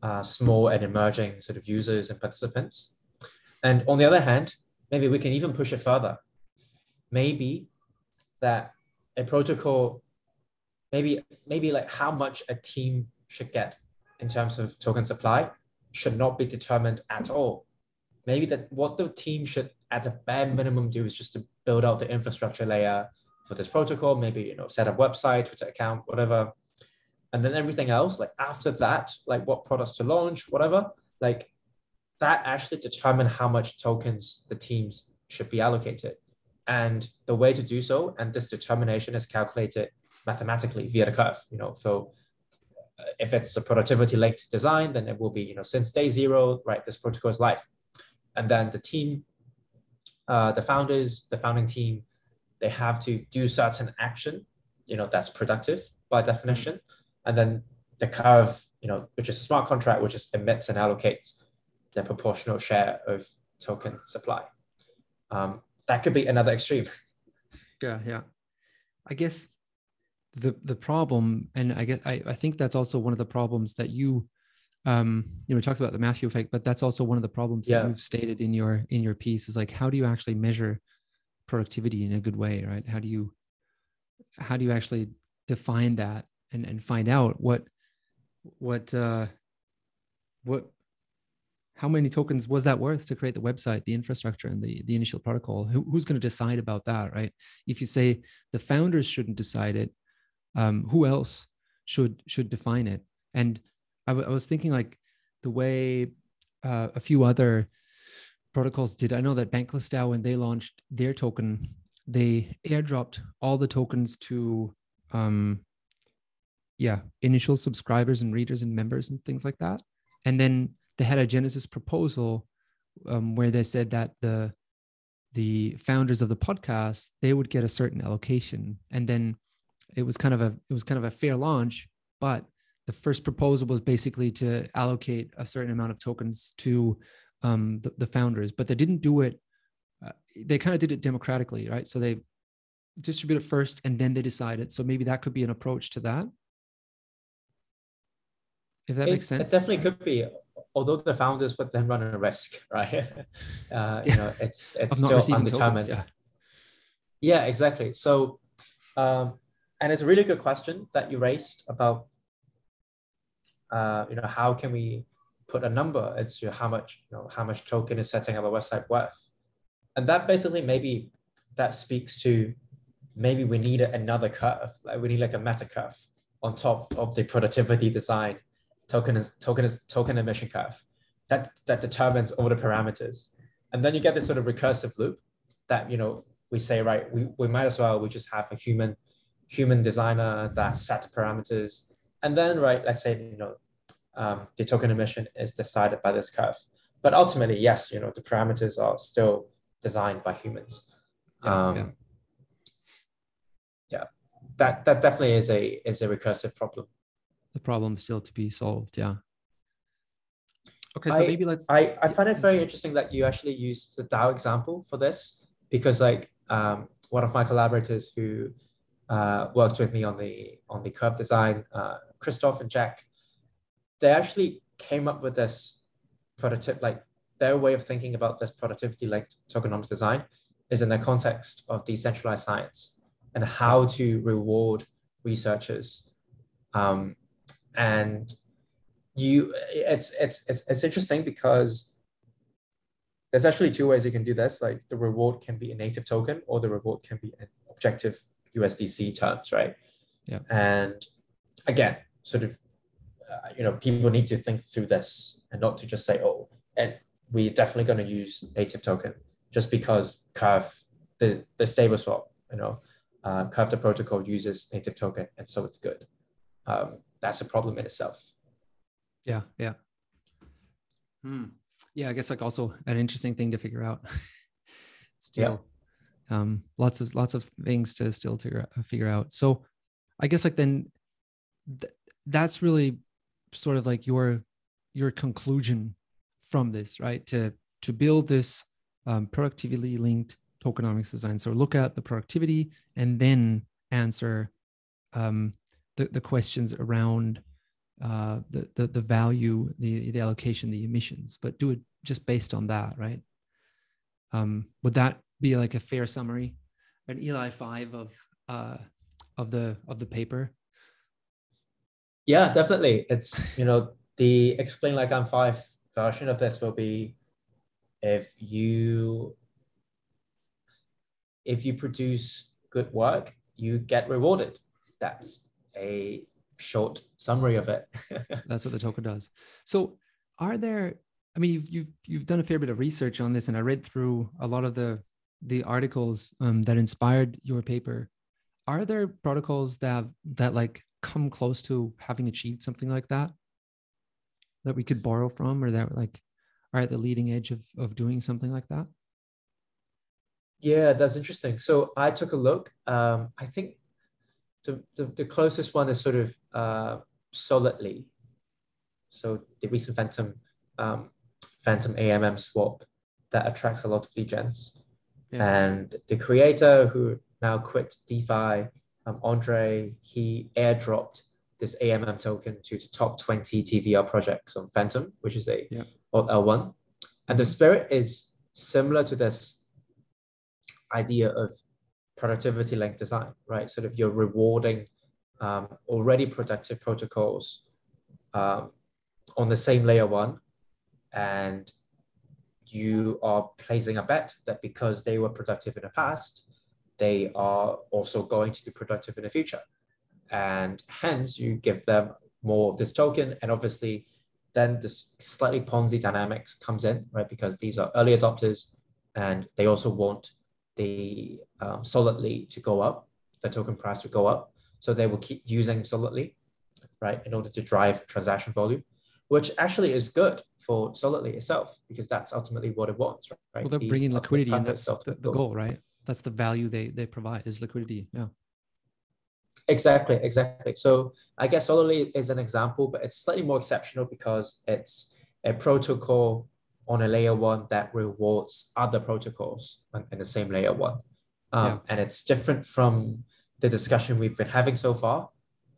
uh, small and emerging sort of users and participants. And on the other hand, maybe we can even push it further. Maybe that a protocol, maybe maybe like how much a team should get in terms of token supply should not be determined at all. Maybe that what the team should at a bare minimum do is just to build out the infrastructure layer for this protocol, maybe, you know, set up website, Twitter account, whatever. And then everything else, like after that, like what products to launch, whatever, like that actually determine how much tokens the teams should be allocated. And the way to do so, and this determination is calculated mathematically via the curve, you know, so if it's a productivity linked design, then it will be, you know, since day zero, right, this protocol is live. And then the team, uh, the founders, the founding team, they have to do certain action, you know, that's productive by definition. And then the curve, you know, which is a smart contract, which just emits and allocates the proportional share of token supply. Um, that could be another extreme. Yeah, yeah. I guess the the problem, and I guess I, I think that's also one of the problems that you, um, you know, we talked about the Matthew effect, but that's also one of the problems yeah. that you've stated in your in your piece is like, how do you actually measure productivity in a good way, right? How do you how do you actually define that and and find out what what uh, what how many tokens was that worth to create the website, the infrastructure, and the the initial protocol? Who, who's going to decide about that, right? If you say the founders shouldn't decide it, um, who else should should define it? And I, w- I was thinking like the way uh, a few other protocols did. I know that MakerDAO, when they launched their token, they airdropped all the tokens to um, yeah, initial subscribers and readers and members and things like that. And then they had a Genesis proposal um, where they said that the the founders of the podcast, they would get a certain allocation. And then it was kind of a it was kind of a fair launch, but the first proposal was basically to allocate a certain amount of tokens to um, the, the founders, but they didn't do it. Uh, they kind of did it democratically, right? So they distributed first and then they decided. So maybe that could be an approach to that. If that it, makes sense. It definitely could be, although the founders would then run a risk, right? uh, you know, it's it's still undetermined. Tokens, yeah. yeah, exactly. So, um, and it's a really good question that you raised about, uh, you know, how can we put a number into how much, you know, how much token is setting up a website worth? And that basically maybe that speaks to maybe we need another curve, like we need like a meta curve on top of the productivity design token is token is token emission curve that that determines all the parameters, and then you get this sort of recursive loop that, you know, we say, right, we, we might as well we just have a human human designer that set parameters, and then, right, let's say, you know, um, the token emission is decided by this curve, but ultimately, yes, you know, the parameters are still designed by humans. Yeah, um, yeah. yeah that that definitely is a is a recursive problem. The problem still to be solved. Yeah. Okay. So I, maybe let's, I, I find it very interesting that you actually used the DAO example for this, because like um, one of my collaborators who uh, worked with me on the, on the curve design, uh, Christoph and Jack, they actually came up with this productive, like their way of thinking about this productivity linked tokenomics design is in the context of decentralized science and how to reward researchers. Um, And you, it's, it's it's it's interesting because there's actually two ways you can do this. Like the reward can be a native token, or the reward can be an objective U S D C terms, right? Yeah. And again, sort of, uh, you know, people need to think through this and not to just say, oh, and we're definitely going to use native token just because Curve, the the stable swap, you know, uh, Curve the protocol uses native token, and so it's good. Um, that's a problem in itself. Yeah. Yeah. Hmm. Yeah. I guess like also an interesting thing to figure out still, yeah. um, lots of, lots of things to still to figure out. So I guess like then th- that's really sort of like your, your conclusion from this, right? To, to build this um, productivity linked tokenomics design. So look at the productivity and then answer, um, The, the questions around uh, the, the the value, the the allocation, the emissions, but do it just based on that, right? Um, would that be like a fair summary, an Eli five of uh, of the of the paper? Yeah, definitely. It's, you know, the explain like I'm five version of this will be if you if you produce good work, you get rewarded. That's a short summary of it. That's what the token does. So are there, I mean, you've, you've, you've done a fair bit of research on this, and I read through a lot of the, the articles um, that inspired your paper. Are there protocols that have, that like come close to having achieved something like that, that we could borrow from, or that like are at the leading edge of, of doing something like that? Yeah, that's interesting. So I took a look. Um, I think the, the, the closest one is sort of uh, Solidly. So the recent Phantom um, Phantom A M M swap that attracts a lot of degens. Yeah. And the creator who now quit DeFi, um, Andre, he airdropped this A M M token to the top twenty T V R projects on Phantom, which is a yeah. L one. And the spirit is similar to this idea of productivity linked design, right? Sort of you're rewarding um, already productive protocols um, on the same layer one, and you are placing a bet that because they were productive in the past, they are also going to be productive in the future. And hence you give them more of this token. And obviously then this slightly Ponzi dynamics comes in, right? Because these are early adopters and they also want the um, Solidly to go up, the token price to go up. So they will keep using Solidly, right? In order to drive transaction volume, which actually is good for Solidly itself, because that's ultimately what it wants, right? Well, they're the bringing liquidity, and that's the, the goal, right? That's the value they, they provide is liquidity, yeah. Exactly, exactly. So I guess Solidly is an example, but it's slightly more exceptional because it's a protocol on a layer one that rewards other protocols in the same layer one. Um, yeah. And it's different from the discussion we've been having so far,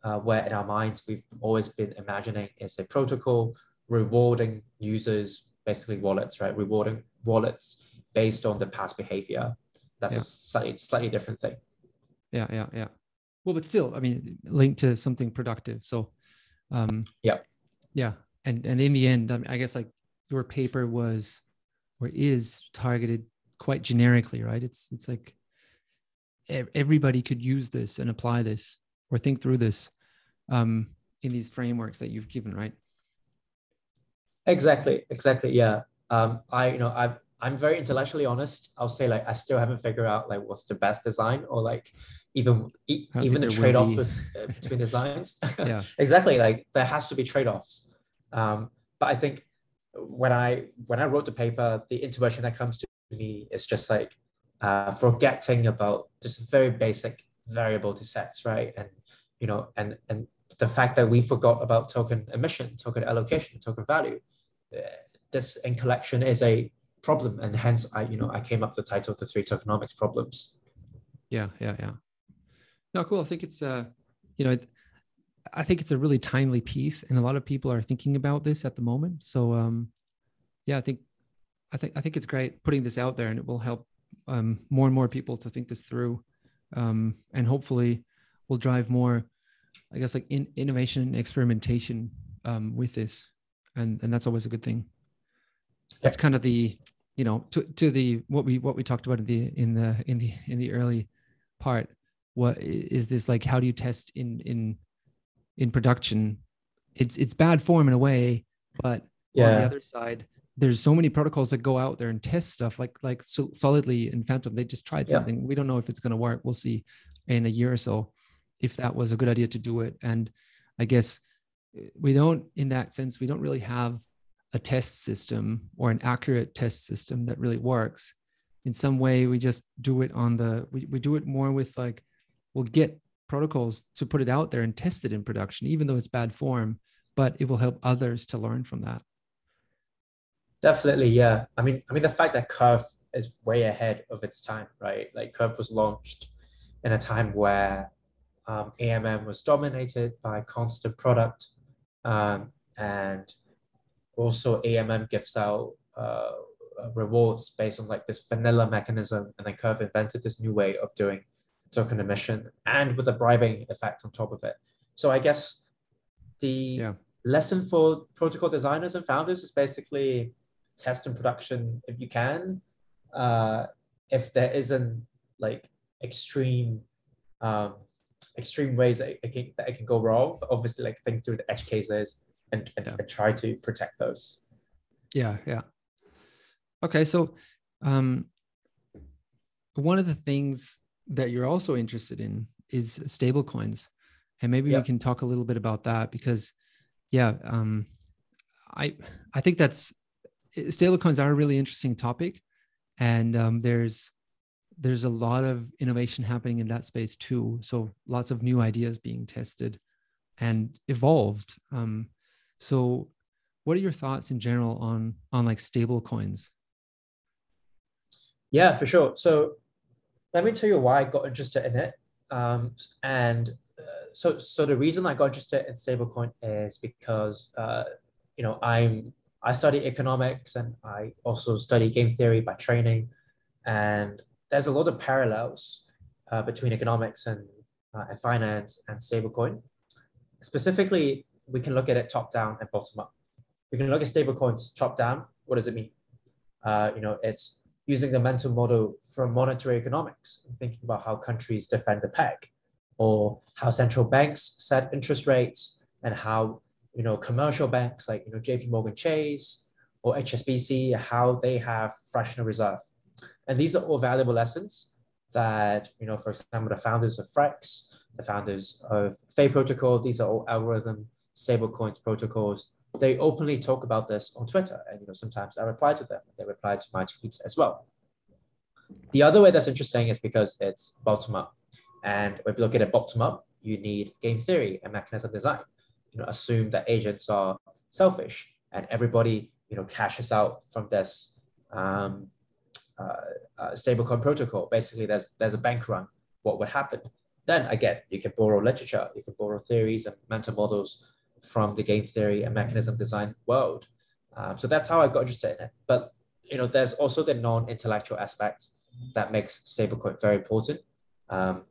uh, where in our minds, we've always been imagining it's a protocol rewarding users, basically wallets, right? Rewarding wallets based on the past behavior. That's yeah. a slightly, slightly different thing. Yeah, yeah, yeah. Well, but still, I mean, linked to something productive. So, um, yeah, yeah. And and in the end, I, mean, I guess like your paper was, or is targeted quite generically, right? It's it's like everybody could use this and apply this or think through this um, in these frameworks that you've given, right? Exactly, exactly. Yeah, um, I you know I I'm very intellectually honest. I'll say like I still haven't figured out like what's the best design or like. even e- even the trade-off be... between designs. Yeah. Exactly, like there has to be trade-offs. Um, but I think when I when I wrote the paper, the intuition that comes to me is just like uh, forgetting about just very basic variable to sets, right? And you know, and and the fact that we forgot about token emission, token allocation, token value. Uh, this in collection is a problem, and hence I you know I came up with the title of the three tokenomics problems. Yeah, yeah, yeah. No, cool. I think it's, uh, you know, I think it's a really timely piece, and a lot of people are thinking about this at the moment. So, um, yeah, I think, I think, I think it's great putting this out there, and it will help um, more and more people to think this through, um, and hopefully, will drive more, I guess, like in, innovation and experimentation um, with this, and and that's always a good thing. That's kind of the, you know, to to the what we what we talked about in the in the in the in the early part. What is this like? How do you test in in in production? It's it's bad form in a way, but yeah. on the other side, there's so many protocols that go out there and test stuff like like so Solidly and Phantom. They just tried yeah. something. We don't know if it's going to work. We'll see in a year or so if that was a good idea to do it. And I guess we don't, in that sense, we don't really have a test system or an accurate test system that really works. In some way, we just do it on the we we do it more with like. We'll get protocols to put it out there and test it in production, even though it's bad form, but it will help others to learn from that. Definitely, yeah. I mean, I mean, the fact that Curve is way ahead of its time, right? Like Curve was launched in a time where um, A M M was dominated by constant product, um, and also A M M gives out uh, rewards based on like this vanilla mechanism, and then Curve invented this new way of doing token emission and with a bribing effect on top of it. So I guess the yeah. lesson for protocol designers and founders is basically test and production if you can. Uh, if there isn't like extreme um, extreme ways that I can, that I can go wrong, but obviously like think through the edge cases and, and, yeah. and try to protect those. Yeah, yeah. Okay, so um, one of the things that you're also interested in is stable coins. And maybe yeah. we can talk a little bit about that because yeah, um, I I think that's, stablecoins are a really interesting topic. And um, there's there's a lot of innovation happening in that space too. So lots of new ideas being tested and evolved. Um, so what are your thoughts in general on, on like stable coins? Yeah, for sure. So let me tell you why I got interested in it. Um, and uh, so so the reason I got interested in stablecoin is because, uh, you know, I'm I study economics and I also study game theory by training. And there's a lot of parallels uh, between economics and, uh, and finance and stablecoin. Specifically, we can look at it top down and bottom up. We can look at stablecoins top down. What does it mean? Uh, you know, it's using the mental model from monetary economics and thinking about how countries defend the peg or how central banks set interest rates and how, you know, commercial banks like, you know, J P Morgan Chase or H S B C, how they have fractional reserve. And these are all valuable lessons that, you know, for example, the founders of Frax, the founders of F E I protocol, these are all algorithm stablecoins protocols. They openly talk about this on Twitter. And, you know, sometimes I reply to them. They reply to my tweets as well. The other way that's interesting is because it's bottom up. And if you look at it bottom up, you need game theory and mechanism design. You know, assume that agents are selfish and everybody, you know, cashes out from this um, uh, uh, stablecoin protocol. Basically, there's there's a bank run. What would happen? Then again, you can borrow literature, you can borrow theories and mental models from the game theory and mechanism design world. Um, so that's how I got interested in it. But you know, there's also the non-intellectual aspect that makes stablecoin very important. Um,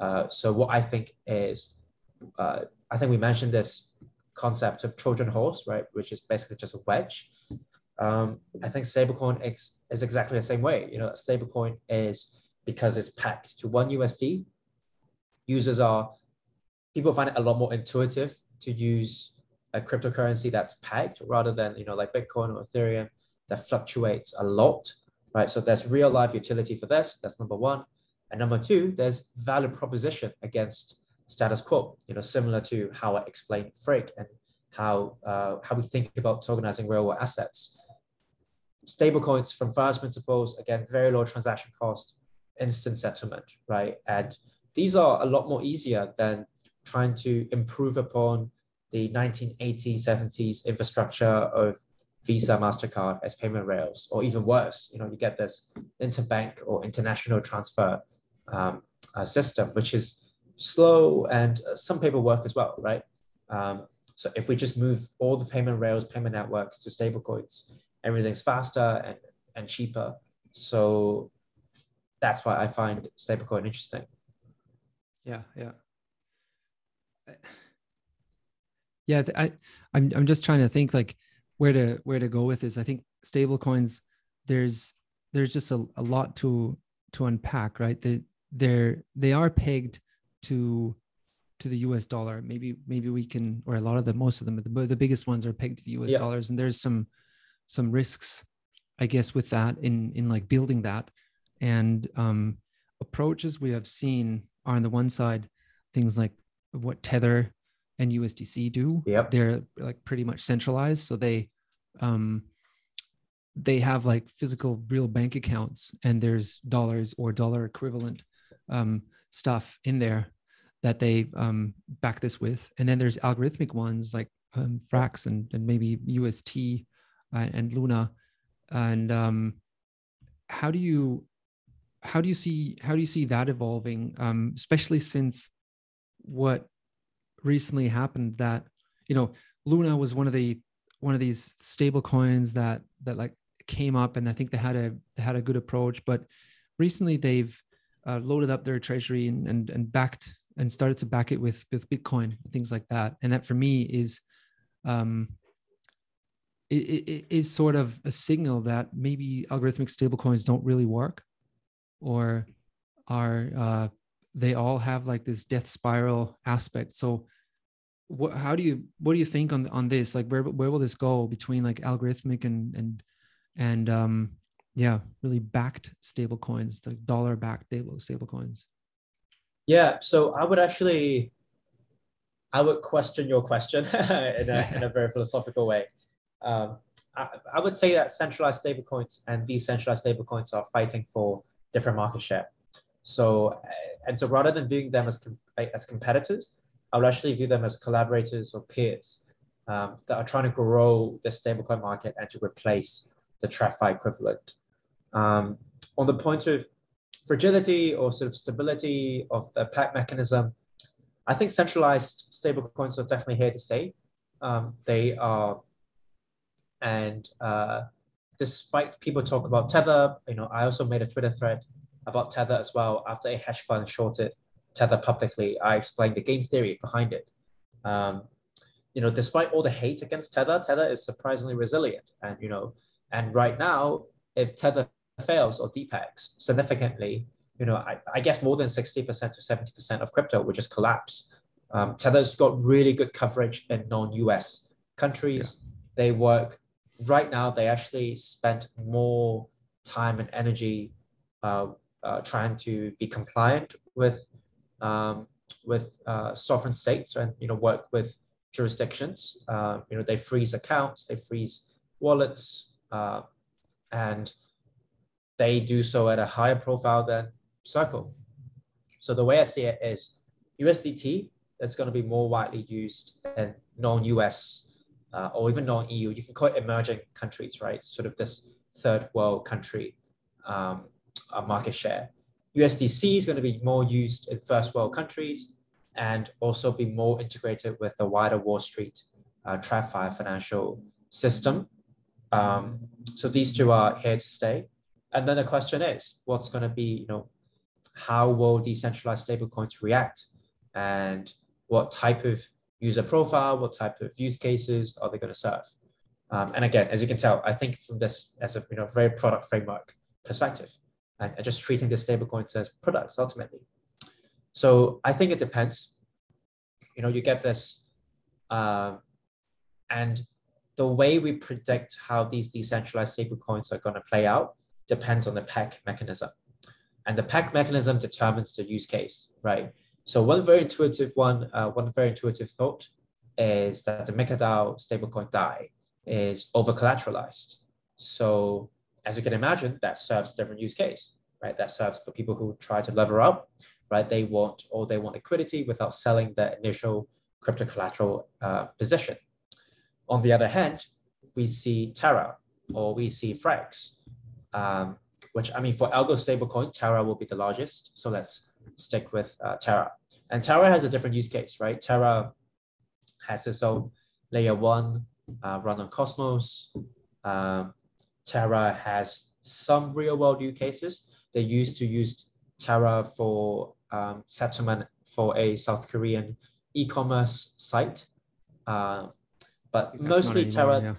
uh, so what I think is, uh, I think we mentioned this concept of Trojan horse, right? Which is basically just a wedge. Um, I think stablecoin ex- is exactly the same way. You know, stablecoin is because it's packed to one U S D. Users are, people find it a lot more intuitive to use a cryptocurrency that's pegged rather than, you know, like Bitcoin or Ethereum that fluctuates a lot, right? So there's real life utility for this. That's number one. And number two, there's value proposition against status quo, you know, similar to how I explained Frigg and how uh, how we think about tokenizing real world assets. Stablecoins from first principles, again, very low transaction cost, instant settlement, right? And these are a lot more easier than trying to improve upon the nineteen eighties, seventies infrastructure of Visa, MasterCard as payment rails, or even worse, you know, you get this interbank or international transfer um, uh, system, which is slow and some paperwork as well, right? Um, so if we just move all the payment rails, payment networks to stablecoins, everything's faster and, and cheaper. So that's why I find stablecoin interesting. Yeah, yeah. Yeah, I, I'm I'm just trying to think like where to where to go with this. I think stablecoins, there's there's just a, a lot to to unpack, right? They they're they are pegged to to the U S dollar. Maybe maybe we can, or a lot of them, most of them, but the, the biggest ones are pegged to the U S yeah. dollars. And there's some some risks, I guess, with that in in like building that. And um, approaches we have seen are on the one side things like what Tether and U S D C do. Yep. They're like pretty much centralized. So they, um, they have like physical real bank accounts and there's dollars or dollar equivalent, um, stuff in there that they, um, back this with. And then there's algorithmic ones like, um, Frax and, and maybe U S T and, and Luna. And, um, how do you, how do you see, how do you see that evolving? Um, especially since what recently happened that, you know, Luna was one of the one of these stable coins that that like came up, and I think they had a they had a good approach, but recently they've uh, loaded up their treasury and, and and backed and started to back it with with Bitcoin and things like that. And that for me is um it, it is sort of a signal that maybe algorithmic stable coins don't really work, or are uh, they all have like this death spiral aspect. So what, how do you, what do you think on, on this? Like where, where will this go between like algorithmic and, and, and um, yeah, really backed stable coins, like dollar backed stable, stable coins? Yeah. So I would actually, I would question your question in, a, in a very philosophical way. Um, I, I would say that centralized stablecoins and decentralized stablecoins are fighting for different market share. So, and so rather than viewing them as, com- as competitors, I would actually view them as collaborators or peers um, that are trying to grow the stablecoin market and to replace the Trefi equivalent. Um, on the point of fragility or sort of stability of the pack mechanism, I think centralized stablecoins are definitely here to stay. Um, they are, and uh, despite people talk about Tether, you know, I also made a Twitter thread about Tether as well. After a hedge fund shorted Tether publicly, I explained the game theory behind it. Um, you know, despite all the hate against Tether, Tether is surprisingly resilient. And you know, and right now, if Tether fails or depegs significantly, you know, I, I guess more than sixty percent to seventy percent of crypto would just collapse. Um, Tether's got really good coverage in non-U S countries. Yeah. They work, right now, they actually spend more time and energy uh, uh, trying to be compliant with um, with uh, sovereign states and, you know, work with jurisdictions. Uh, you know, they freeze accounts, they freeze wallets, uh, and they do so at a higher profile than Circle. So the way I see it is U S D T is going to be more widely used in non-U S uh, or even non-E U. You can call it emerging countries, right? Sort of this third world country um, uh, market share. U S D C is going to be more used in first world countries and also be more integrated with the wider Wall Street uh, TradFi financial system. Um, so these two are here to stay. And then the question is, what's going to be, you know, how will decentralized stablecoins react, and what type of user profile, what type of use cases are they going to serve? Um, and again, as you can tell, I think from this as a you know very product framework perspective, and, and just treating the stablecoins as products ultimately. So I think it depends. You know, you get this, um, and the way we predict how these decentralized stablecoins are going to play out depends on the pack mechanism. And the pack mechanism determines the use case, right? So one very intuitive one, uh, one very intuitive thought is that the MakerDAO stablecoin D A I is over-collateralized. So as you can imagine, that serves a different use case, right? That serves for people who try to lever up, right? They want, or they want liquidity without selling their initial crypto collateral uh, position. On the other hand, we see Terra or we see Frax, um, which, I mean, for algo stablecoin, Terra will be the largest. So let's stick with uh, Terra. And Terra has a different use case, right? Terra has its own layer one uh, run on Cosmos. Um, Terra has some real world use cases. They used to use Terra for um, settlement for a South Korean e-commerce site. Uh, but mostly anymore, Terra, yeah.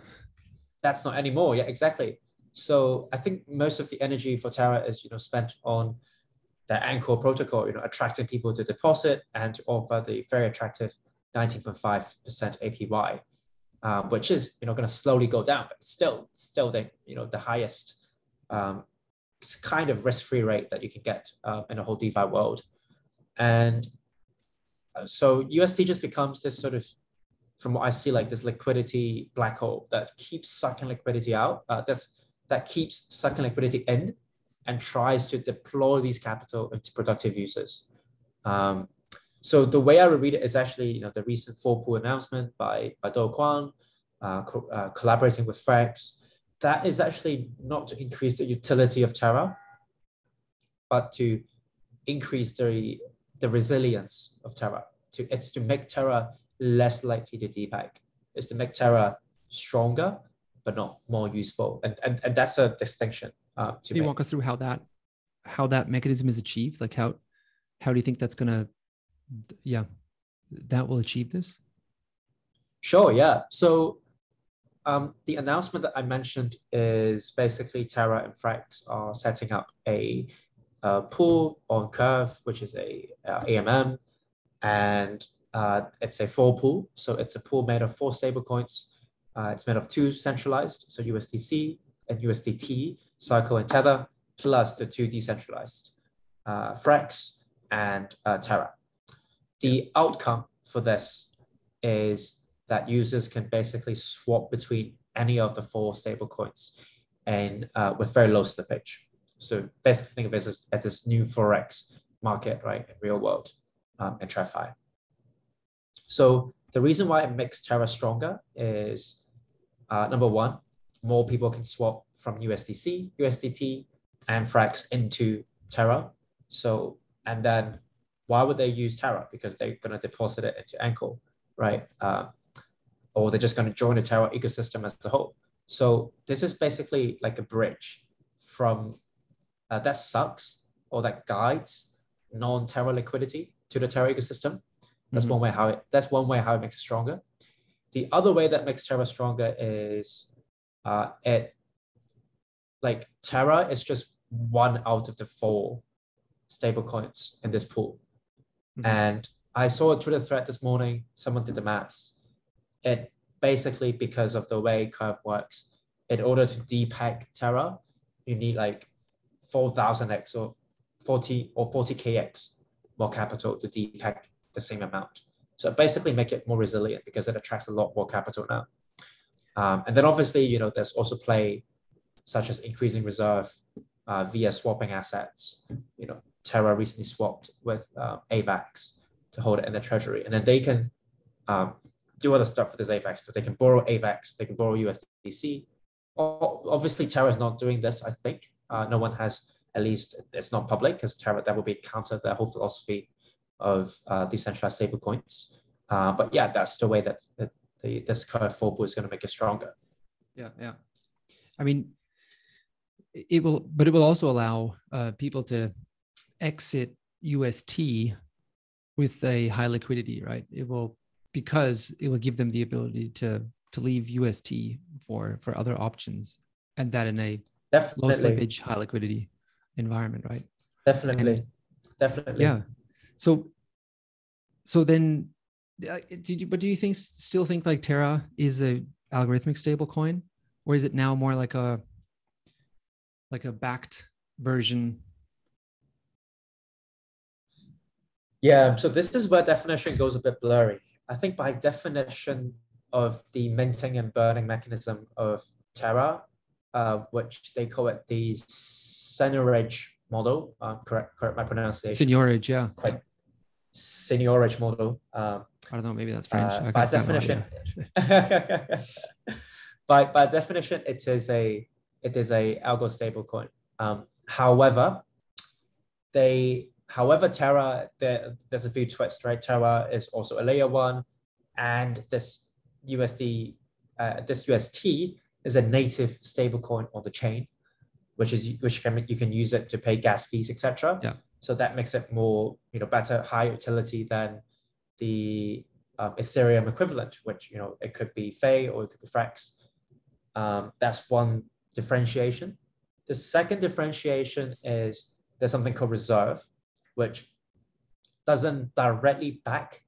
That's not anymore. Yeah, exactly. So I think most of the energy for Terra is, you know, spent on the Anchor protocol, you know, attracting people to deposit and to offer the very attractive nineteen point five percent A P Y, uh, which is, you know, going to slowly go down, but still, still the, you know, the highest um, kind of risk-free rate that you can get uh, in the whole DeFi world. And so U S T just becomes this sort of, from what I see, like this liquidity black hole that keeps sucking liquidity out. Uh, that's that keeps sucking liquidity in and tries to deploy these capital into productive uses. Um, so the way I would read it is actually, you know, the recent four pool announcement by, by Do Kwan, uh, co- uh, collaborating with Frax, that is actually not to increase the utility of Terra, but to increase the, the resilience of Terra. To, it's to make Terra less likely to debug. It's to make Terra stronger, but not more useful. And and, and that's a distinction. Uh, Can you make. walk us through how that how that mechanism is achieved? Like how how do you think that's gonna, yeah, that will achieve this? Sure, yeah. So um, the announcement that I mentioned is basically Terra and Frax are setting up a uh, pool on Curve, which is a uh, A M M, and uh, it's a full pool. So it's a pool made of four stablecoins. Uh, it's made of two centralized, so U S D C and U S D T, Circle and Tether, plus the two decentralized, uh, Frax and uh, Terra. The outcome for this is that users can basically swap between any of the four stablecoins and uh, with very low slippage. So basically think of it as, as this new Forex market, right, in real world um, and Trefi. So the reason why it makes Terra stronger is uh, number one, more people can swap from U S D C, U S D T, and Frax into Terra. So, and then why would they use Terra? Because they're going to deposit it into Anchor, right? Um, or they're just going to join the Terra ecosystem as a whole. So this is basically like a bridge from uh, that sucks or that guides non-Terra liquidity to the Terra ecosystem. That's mm-hmm. one way how it. That's one way how it makes it stronger. The other way that makes Terra stronger is uh, it like Terra is just one out of the four stablecoins in this pool. Mm-hmm. And I saw a Twitter thread this morning. Someone did the maths. It basically, because of the way Curve works, in order to depeg Terra, you need like four thousand x or forty or forty k x more capital to depeg the same amount. So basically make it more resilient because it attracts a lot more capital now. Um, and then obviously, you know, there's also play such as increasing reserve uh, via swapping assets. You know, Terra recently swapped with um, AVAX to hold it in the treasury. And then they can um, do other stuff with this AVAX. So they can borrow AVAX, they can borrow U S D C. Obviously, Terra is not doing this, I think. Uh, no one has, at least it's not public, because Terra, that would be counter their whole philosophy of uh, decentralized stablecoins. Uh, but yeah, that's the way that, that the, this Curve four pool is going to make it stronger. Yeah, yeah. I mean, it will, but it will also allow uh, people to exit U S T with a high liquidity, right? It will, because it will give them the ability to to leave U S T for, for other options, and that in a Definitely. low slippage, high liquidity environment, right? Definitely. And, Definitely. Yeah. So, so then, uh, did you? But do you think still think like Terra is a algorithmic stable coin, or is it now more like a like a backed version? Yeah. So this is where definition goes a bit blurry. I think by definition of the minting and burning mechanism of Terra, uh, which they call it the seigniorage model. Uh, correct, correct my pronunciation. Seigniorage, yeah. It's quite seigniorage model. Um, I don't know. Maybe that's French. Uh, by definition, by by definition, it is a it is a algo stable coin. Um, however, they however Terra there, there's a few twists, right? Terra is also a layer one, and this U S D uh, this U S T is a native stable coin on the chain, which is which can you can use it to pay gas fees, et cetera. Yeah. So that makes it more, you know, better, higher utility than the um, Ethereum equivalent, which, you know, it could be F E I or it could be Frax. Um, that's one differentiation. The second differentiation is there's something called Reserve, which doesn't directly back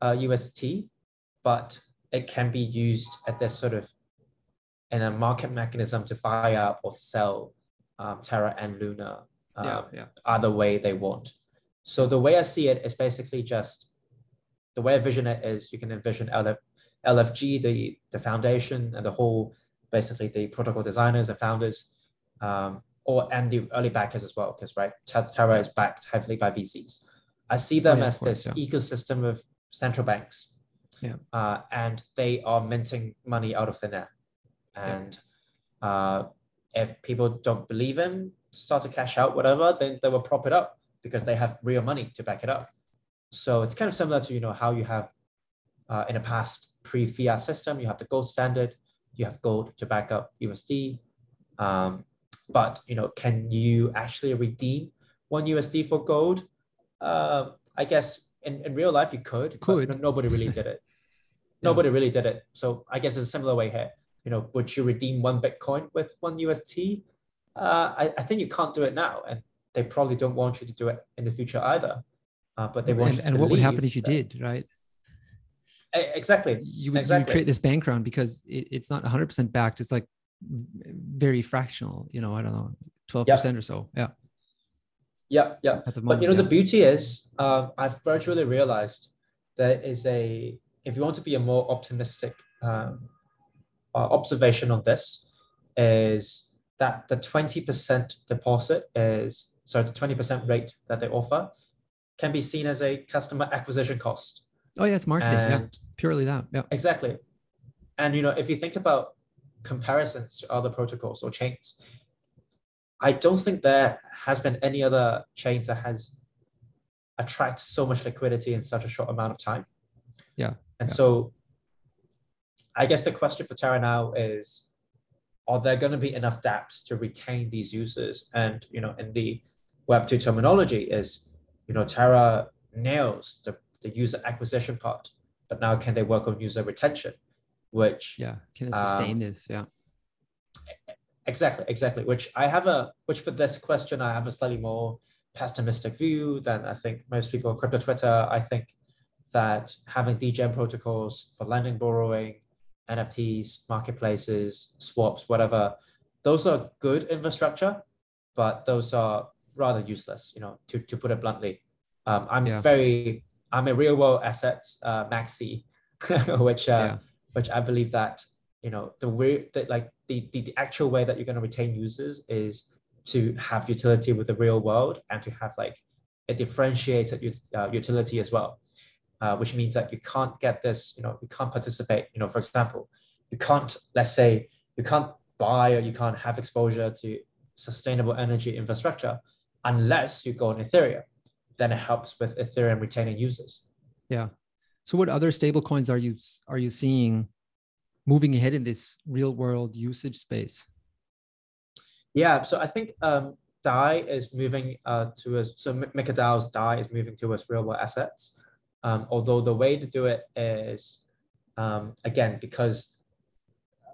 uh, U S T, but it can be used at this sort of and a market mechanism to buy up or sell um, Terra and Luna um, yeah, yeah. either way they want. So the way I see it is basically just, the way I vision it is you can envision L F G, the, the foundation and the whole, basically the protocol designers and founders, um, or and the early backers as well, because right, Terra is backed heavily by V Cs. I see them oh, yeah, as course, this yeah. ecosystem of central banks yeah. uh, and they are minting money out of thin air. And uh, if people don't believe him, start to cash out, whatever, then they will prop it up because they have real money to back it up. So it's kind of similar to, you know, how you have uh, in a past pre-fiat system, you have the gold standard, you have gold to back up U S D. Um, but, you know, can you actually redeem one U S D for gold? Uh, I guess in, in real life you could, could. But nobody really did it. yeah. Nobody really did it. So I guess it's a similar way here. You know, would you redeem one Bitcoin with one U S T? Uh, I, I think you can't do it now. And they probably don't want you to do it in the future either. Uh, but they want. And, and what would happen if you that, did, right? Exactly. You would exactly. You create this bank run because it, it's not one hundred percent backed. It's like very fractional. You know, I don't know, twelve percent yep. or so. Yeah. Yeah, yeah. At the moment, but you know, yeah. the beauty is, uh, I've gradually realized there is a. If you want to be a more optimistic um, uh, observation on this, is that the twenty percent deposit is sorry, the twenty percent rate that they offer can be seen as a customer acquisition cost. Oh yeah, it's marketing. And yeah, purely that. Yeah, exactly. And you know, if you think about comparisons to other protocols or chains, I don't think there has been any other chains that has attracted so much liquidity in such a short amount of time. Yeah. And yeah. so I guess the question for Terra now is, are there going to be enough dApps to retain these users? And, you know, in the Web two terminology is, you know, Terra nails the, the user acquisition part, but now can they work on user retention, which... Yeah, can it sustain um, this? Yeah. Exactly, exactly. Which I have a, which for this question, I have a slightly more pessimistic view than I think most people on crypto Twitter. I think that having degen protocols for lending, borrowing, N F Ts, marketplaces, swaps, whatever, those are good infrastructure, but those are rather useless, you know, to, to put it bluntly. Um, I'm yeah. very, I'm a real world assets uh, maxi, which uh, yeah. which I believe that, you know, the way that like the, the, the actual way that you're going to retain users is to have utility with the real world and to have like a differentiated uh, utility as well. Uh, which means that you can't get this, you know, you can't participate, you know, for example, you can't, let's say, you can't buy or you can't have exposure to sustainable energy infrastructure unless you go on Ethereum. Then it helps with Ethereum retaining users. Yeah. So what other stablecoins are you, are you seeing moving ahead in this real world usage space? Yeah. So I think um, D A I is moving uh, to, a, so MakerDAO's D A I is moving towards real world assets. Um, although the way to do it is, um, again, because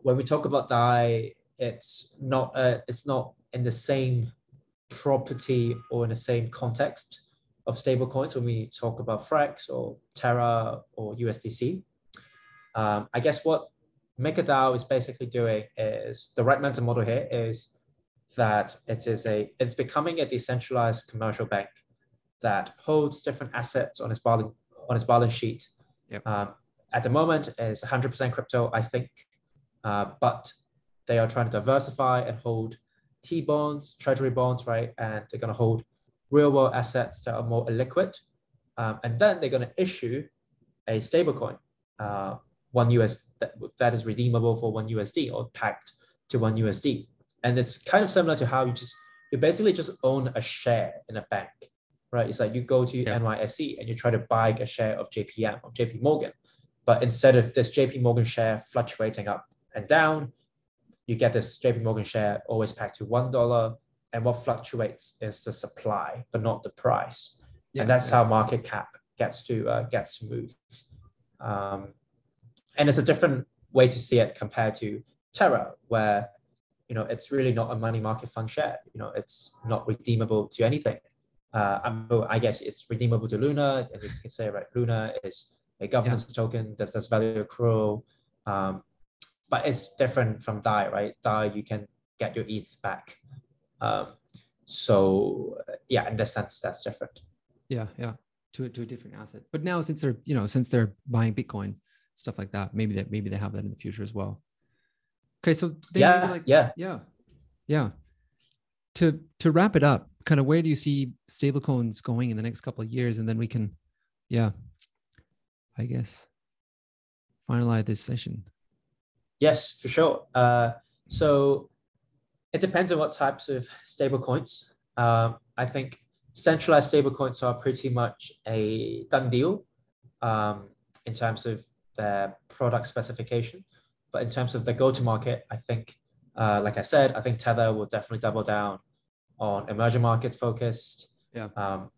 when we talk about D A I, it's not uh, it's not in the same property or in the same context of stablecoins when we talk about Frax or Terra or U S D C. Um, I guess what MakerDAO is basically doing is the right mental model here is that it is a it's becoming a decentralized commercial bank that holds different assets on its balance. on its balance sheet. Yep. Um, at the moment is one hundred percent crypto, I think, uh, but they are trying to diversify and hold T-bonds, treasury bonds, right? And they're gonna hold real world assets that are more illiquid. Um, and then they're gonna issue a stablecoin, uh, one U S that, that is redeemable for one U S D or packed to one U S D. And it's kind of similar to how you just, you basically just own a share in a bank. Right, it's like you go to yeah. N Y S E and you try to buy a share of J P M, of J P Morgan. But instead of this J P Morgan share fluctuating up and down, you get this J P Morgan share always packed to one dollar. And what fluctuates is the supply, but not the price. Yeah, and that's yeah. how market cap gets to uh, gets to move. Um, and it's a different way to see it compared to Terra, where you know it's really not a money market fund share. You know, it's not redeemable to anything. Uh, I guess it's redeemable to Luna, and you can say, right, Luna is a governance yeah. token that does value accrual, um, but it's different from D A I, right? D A I, you can get your E T H back. Um, so yeah, in this sense, that's different. Yeah, yeah, to, to a different asset. But now since they're, you know, since they're buying Bitcoin, stuff like that, maybe that maybe they have that in the future as well. Okay, so they yeah, like, yeah, yeah, yeah. To, to wrap it up, kind of where do you see stablecoins going in the next couple of years? And then we can, yeah, I guess, finalize this session. Yes, for sure. Uh, so it depends on what types of stablecoins. Um, I think centralized stablecoins are pretty much a done deal um, in terms of their product specification. But in terms of the go-to-market, I think, uh, like I said, I think Tether will definitely double down on emerging markets focused. Yeah. Um,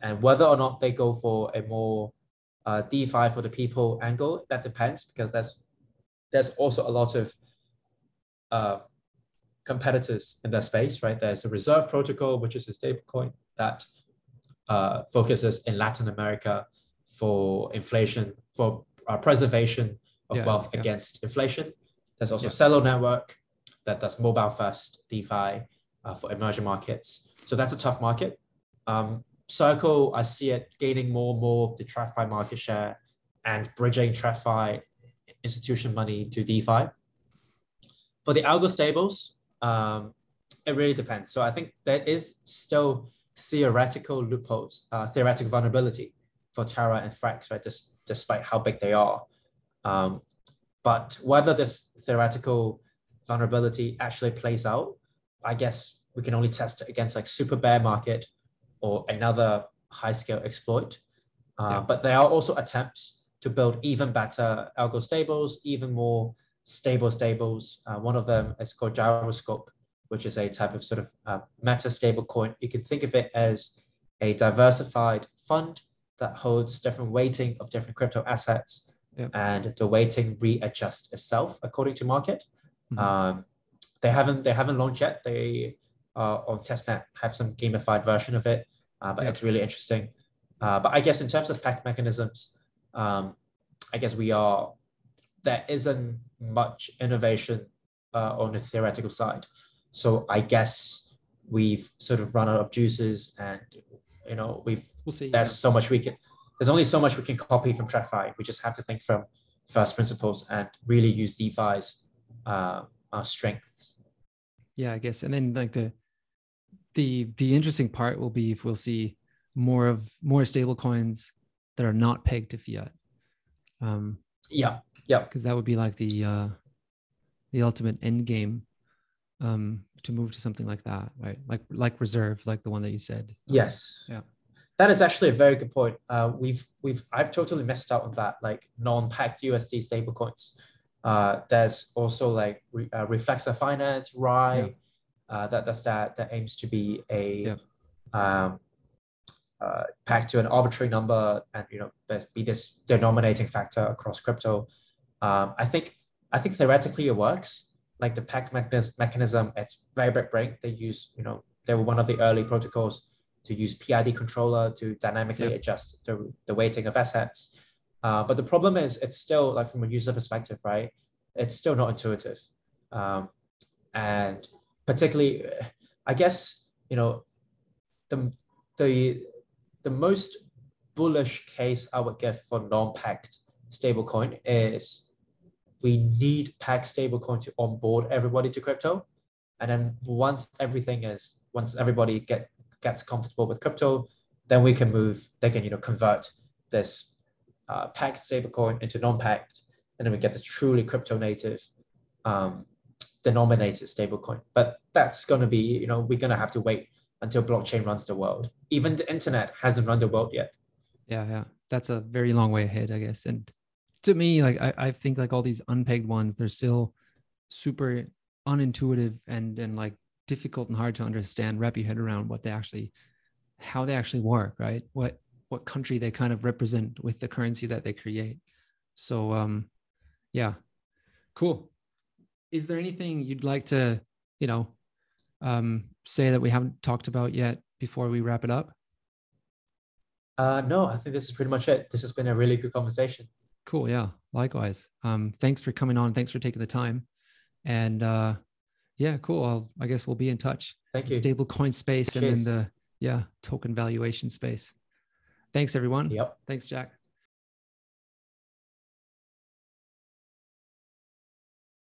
and whether or not they go for a more uh, DeFi for the people angle, that depends because there's, there's also a lot of uh, competitors in that space, right? There's the Reserve protocol, which is a stablecoin that uh, focuses in Latin America for inflation, for uh, preservation of yeah, wealth yeah. against inflation. There's also yeah. Celo Network that does mobile first DeFi uh, for emerging markets. So that's a tough market. Um, Circle, I see it gaining more and more of the TradFi market share and bridging TradFi institution money to DeFi. For the algo stables, um, it really depends. So I think there is still theoretical loopholes, uh, theoretical vulnerability for Terra and Frax, right? Des- despite how big they are. Um, but whether this theoretical vulnerability actually plays out, I guess we can only test it against like super bear market or another high scale exploit. Uh, yeah. But there are also attempts to build even better algo stables, even more stable stables. Uh, one of them is called Gyroscope, which is a type of sort of uh, meta stable coin. You can think of it as a diversified fund that holds different weighting of different crypto assets, yeah. and the weighting readjusts itself according to market. Mm-hmm. Um, they haven't they haven't launched yet. They uh, on testnet have some gamified version of it, uh, but yeah. it's really interesting. Uh, but I guess in terms of pact mechanisms, um, I guess we are there isn't much innovation uh, on the theoretical side. So I guess we've sort of run out of juices, and you know we've we'll see, there's yeah. so much we can. There's only so much we can copy from TradFi. We just have to think from first principles and really use DeFi's uh, our strengths. Yeah, I guess. And then like the the the interesting part will be if we'll see more of more stable coins that are not pegged to fiat. Um, yeah, yeah. Because that would be like the uh, the ultimate end game um, to move to something like that, right? Like like Reserve, like the one that you said. Yes. Yeah. That is actually a very good point. Uh, we've we've I've totally missed out on that, like non-packed U S D stablecoins. Uh, there's also like re, uh, Reflexa Finance, Rye, yeah. uh, that that's that that aims to be a yeah. um, uh, packed to an arbitrary number, and you know be this denominating factor across crypto. Um, I think I think theoretically it works. Like the pack mechanism, mechanism it's very big. They use you know they were one of the early protocols to use P I D controller to dynamically yep. adjust the, the weighting of assets. Uh, but the problem is it's still like from a user perspective, right? It's still not intuitive. Um, and particularly, I guess, you know, the, the, the most bullish case I would give for non-packed stablecoin is we need packed stablecoin to onboard everybody to crypto. And then once everything is, once everybody get gets comfortable with crypto, then we can move, they can, you know, convert this uh, packed stablecoin into non-packed, and then we get the truly crypto native um, denominated stablecoin. But that's going to be, you know, we're going to have to wait until blockchain runs the world. Even the internet hasn't run the world yet. Yeah, yeah. That's a very long way ahead, I guess. And to me, like, I, I think like all these unpegged ones, they're still super unintuitive and, and like, difficult and hard to understand, wrap your head around what they actually, how they actually work, right? What what country they kind of represent with the currency that they create. So um, yeah, cool. Is there anything you'd like to, you know, um, say that we haven't talked about yet before we wrap it up? Uh, no, I think this is pretty much it. This has been a really good conversation. Cool, yeah, likewise. Um, thanks for coming on. Thanks for taking the time. And uh, yeah, cool. I'll, I guess we'll be in touch. Thank you. Stable coin space. Cheers. And in the yeah token valuation space. Thanks, everyone. Yep. Thanks, Jack.